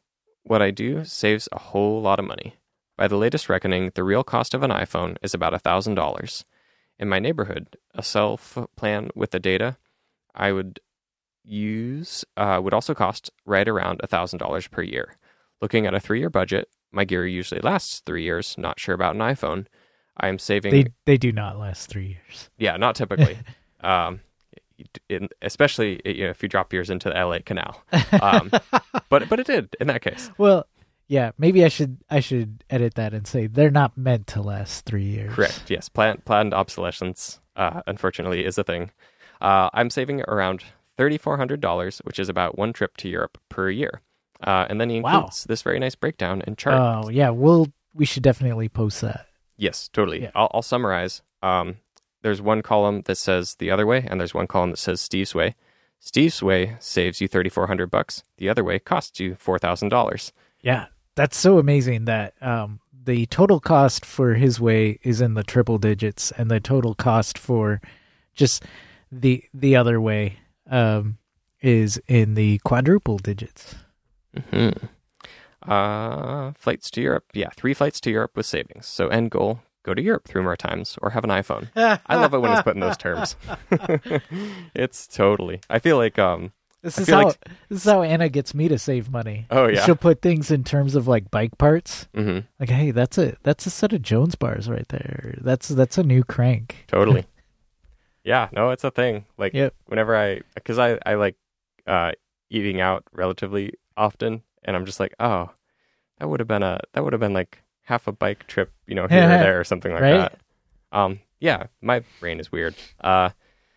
what I do saves a whole lot of money. By the latest reckoning, the real cost of an iPhone is about one thousand dollars. In my neighborhood, a cell plan with the data I would use uh, would also cost right around one thousand dollars per year. Looking at a three-year budget, my gear usually lasts three years, not sure about an iPhone. I'm saving... They, they do not last three years. Yeah, not typically. um, in, especially you know, if you drop yours into the L A Canal. Um, but but it did in that case. Well... Yeah, maybe I should I should edit that and say they're not meant to last three years. Correct, yes. Planned, planned obsolescence, uh, unfortunately, is a thing. Uh, I'm saving around three thousand four hundred dollars, which is about one trip to Europe per year. Uh, and then he includes wow. this very nice breakdown and chart. Oh, yeah, we'll, we should definitely post that. Yes, totally. Yeah. I'll, I'll summarize. Um, there's one column that says the other way, and there's one column that says Steve's way. Steve's way saves you three thousand four hundred dollars bucks. The other way costs you four thousand dollars. Yeah. That's so amazing that um, the total cost for his way is in the triple digits, and the total cost for just the the other way um, is in the quadruple digits. Mm-hmm. Uh, flights to Europe. Yeah, three flights to Europe with savings. So end goal, go to Europe three more times or have an iPhone. I love it when it's put in those terms. It's totally. I feel like... Um, This is, how, like... this is how Anna gets me to save money. Oh, yeah. She'll put things in terms of, like, bike parts. Mm-hmm. Like, hey, that's a that's a set of Jones bars right there. That's that's a new crank. Totally. Yeah, no, it's a thing. Like, yep. Whenever I... Because I, I like uh, eating out relatively often, and I'm just like, oh, that would have been, a that would have been like, half a bike trip, you know, here or there or something like right? that. Um, yeah, my brain is weird. Uh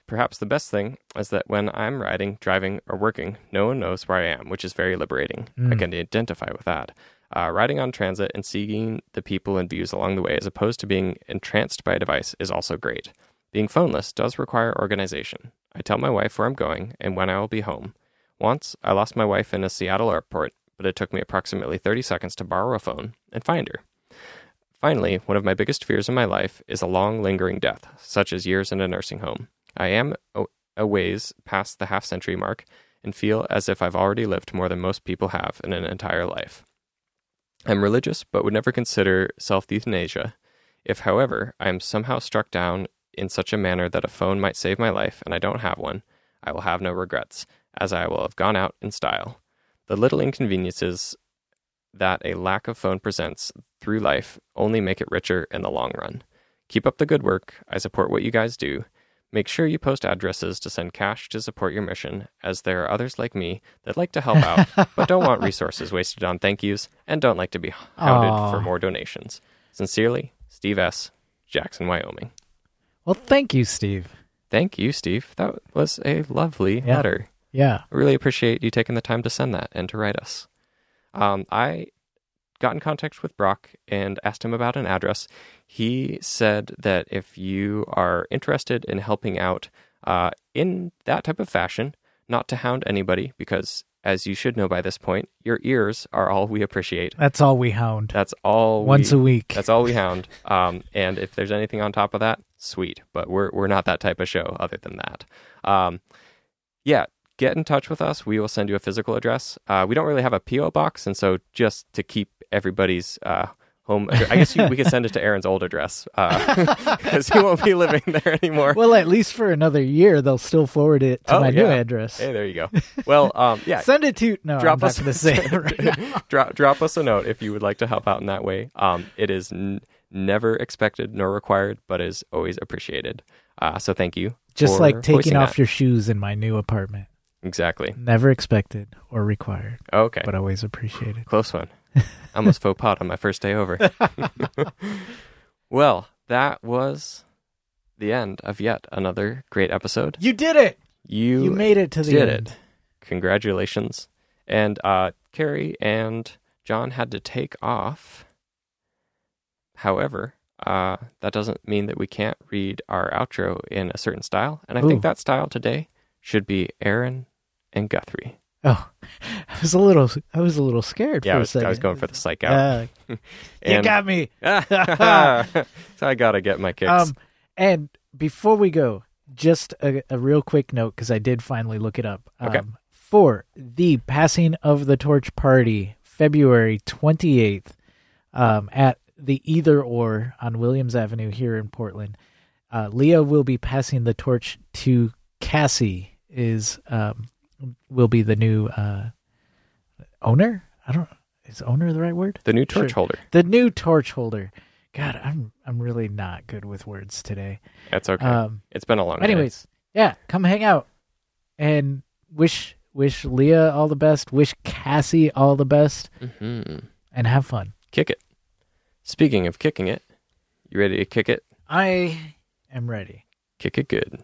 Perhaps the best thing is that when I'm riding, driving, or working, no one knows where I am, which is very liberating. Mm. I can identify with that. Uh, riding on transit and seeing the people and views along the way as opposed to being entranced by a device is also great. Being phoneless does require organization. I tell my wife where I'm going and when I will be home. Once, I lost my wife in a Seattle airport, but it took me approximately thirty seconds to borrow a phone and find her. Finally, one of my biggest fears in my life is a long, lingering death, such as years in a nursing home. I am a ways past the half-century mark and feel as if I've already lived more than most people have in an entire life. I'm religious, but would never consider self-euthanasia. If, however, I am somehow struck down in such a manner that a phone might save my life and I don't have one, I will have no regrets, as I will have gone out in style. The little inconveniences that a lack of phone presents through life only make it richer in the long run. Keep up the good work. I support what you guys do. Make sure you post addresses to send cash to support your mission, as there are others like me that like to help out, but don't want resources wasted on thank yous and don't like to be hounded Aww. For more donations. Sincerely, Steve S., Jackson, Wyoming. Well, thank you, Steve. Thank you, Steve. That was a lovely yeah. letter. Yeah. I really appreciate you taking the time to send that and to write us. Um, I got in contact with Brock and asked him about an address. He said that if you are interested in helping out uh, in that type of fashion, not to hound anybody, because as you should know by this point, your ears are all we appreciate. That's all we hound. That's all Once we, a week. That's all we hound. Um, and if there's anything on top of that, sweet. But we're we're not that type of show other than that. Um, yeah. Get in touch with us. We will send you a physical address. Uh, we don't really have a P O box, and so just to keep everybody's uh, home address, I guess you, we could send it to Aaron's old address because uh, he won't be living there anymore. Well, at least for another year, they'll still forward it to oh, my yeah. new address. Hey, there you go. Well, um, yeah. Send it to... No, drop I'm us, not going to say it right now. Drop, drop us a note if you would like to help out in that way. Um, it is n- never expected nor required, but is always appreciated. Uh, so thank you. Just like taking off that. Your shoes in my new apartment. Exactly. Never expected or required. Okay. But always appreciated. Close one. Almost faux pas on my first day over. Well, that was the end of yet another great episode. You did it! You, you made it to the did end. It. Congratulations. And uh, Carrie and John had to take off. However, uh, that doesn't mean that we can't read our outro in a certain style. And I Ooh. think that style today should be Aaron and Guthrie. Oh, I was a little, I was a little scared yeah, for I was, a second. Yeah, I was going for the psych out. Uh, and, you got me. So I got to get my kicks. Um, and before we go, just a, a real quick note, because I did finally look it up. Okay. Um, for the Passing of the Torch Party, February twenty-eighth, um, at the Either Or on Williams Avenue here in Portland, uh, Leah will be passing the torch to Cassie, is um, will be the new uh, owner? I don't Is owner the right word? The new torch sure. holder. The new torch holder. God, I'm I'm really not good with words today. That's okay. Um, it's been a long time. Anyways, day. yeah, come hang out and wish wish Leah all the best, wish Cassie all the best, mm-hmm. and have fun. Kick it. Speaking of kicking it, you ready to kick it? I am ready. Kick it good.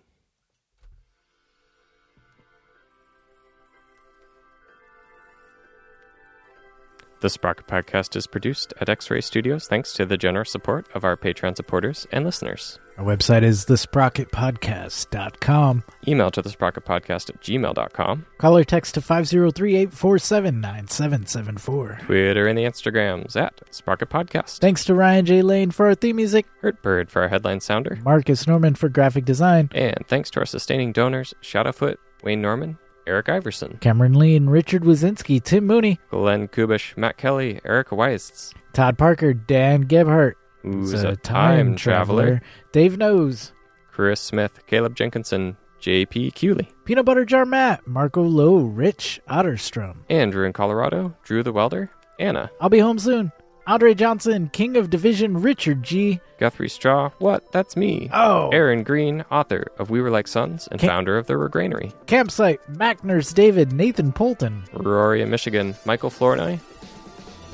The Sprocket Podcast is produced at X-Ray Studios thanks to the generous support of our Patreon supporters and listeners. Our website is the sprocket podcast dot com. Email to the sprocket podcast at gmail dot com. Call or text to five oh three, eight four seven, nine seven seven four. Twitter and the Instagrams at Sprocket Podcast. Thanks to Ryan J. Lane for our theme music, Hurt Bird for our headline sounder, Marcus Norman for graphic design, and thanks to our sustaining donors, Shadowfoot, Wayne Norman, Eric Iverson, Cameron Lee, and Richard Wazinski, Tim Mooney, Glenn Kubish, Matt Kelly, Eric Weiss, Todd Parker, Dan Gebhardt, who's a, a time traveler, traveler, Dave Knows, Chris Smith, Caleb Jenkinson, J P. Cooley, Peanut Butter Jar Matt, Marco Lowe, Rich Otterstrom, Andrew in Colorado, Drew the Welder, Anna, I'll Be Home Soon, Andre Johnson, King of Division, Richard G. Guthrie Straw, what? That's me. Oh. Aaron Green, author of We Were Like Sons and Camp- founder of the Regrainery. Campsite, Mackners David, Nathan Polton. Rory in Michigan, Michael Flournoy.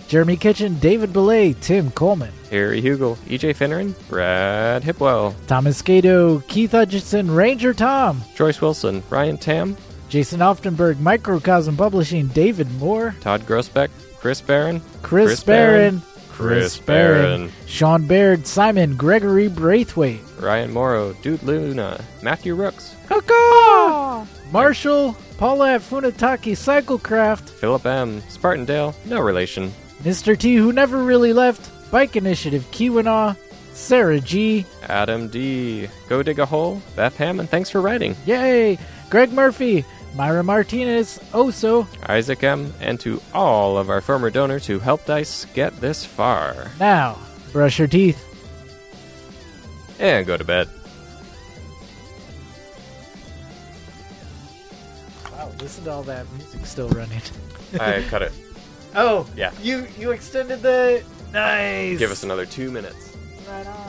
Jeremy Kitchen, David Belay, Tim Coleman. Harry Hugel, E J Finneran, Brad Hipwell. Thomas Gato, Keith Hutchinson, Ranger Tom. Joyce Wilson, Ryan Tam. Jason Oftenberg, Microcosm Publishing, David Moore. Todd Grossbeck. Chris Barron. Chris, Chris Barron. Barron. Chris Barron. Barron. Sean Baird. Simon. Gregory Braithwaite. Ryan Morrow. Dude Luna. Matthew Rooks. Kaka! Marshall. Paula Funataki Cyclecraft. Philip M. Spartandale. No relation. Mister T, who never really left. Bike Initiative Keweenaw. Sarah G. Adam D. Go Dig a Hole. Beth Hammond. Thanks for writing. Yay! Greg Murphy. Myra Martinez, Oso, Isaac M., and to all of our former donors who helped us get this far. Now, brush your teeth. And go to bed. Wow, listen to all that music still running. I cut it. Oh, yeah. You, you extended the... Nice. Give us another two minutes. Right on.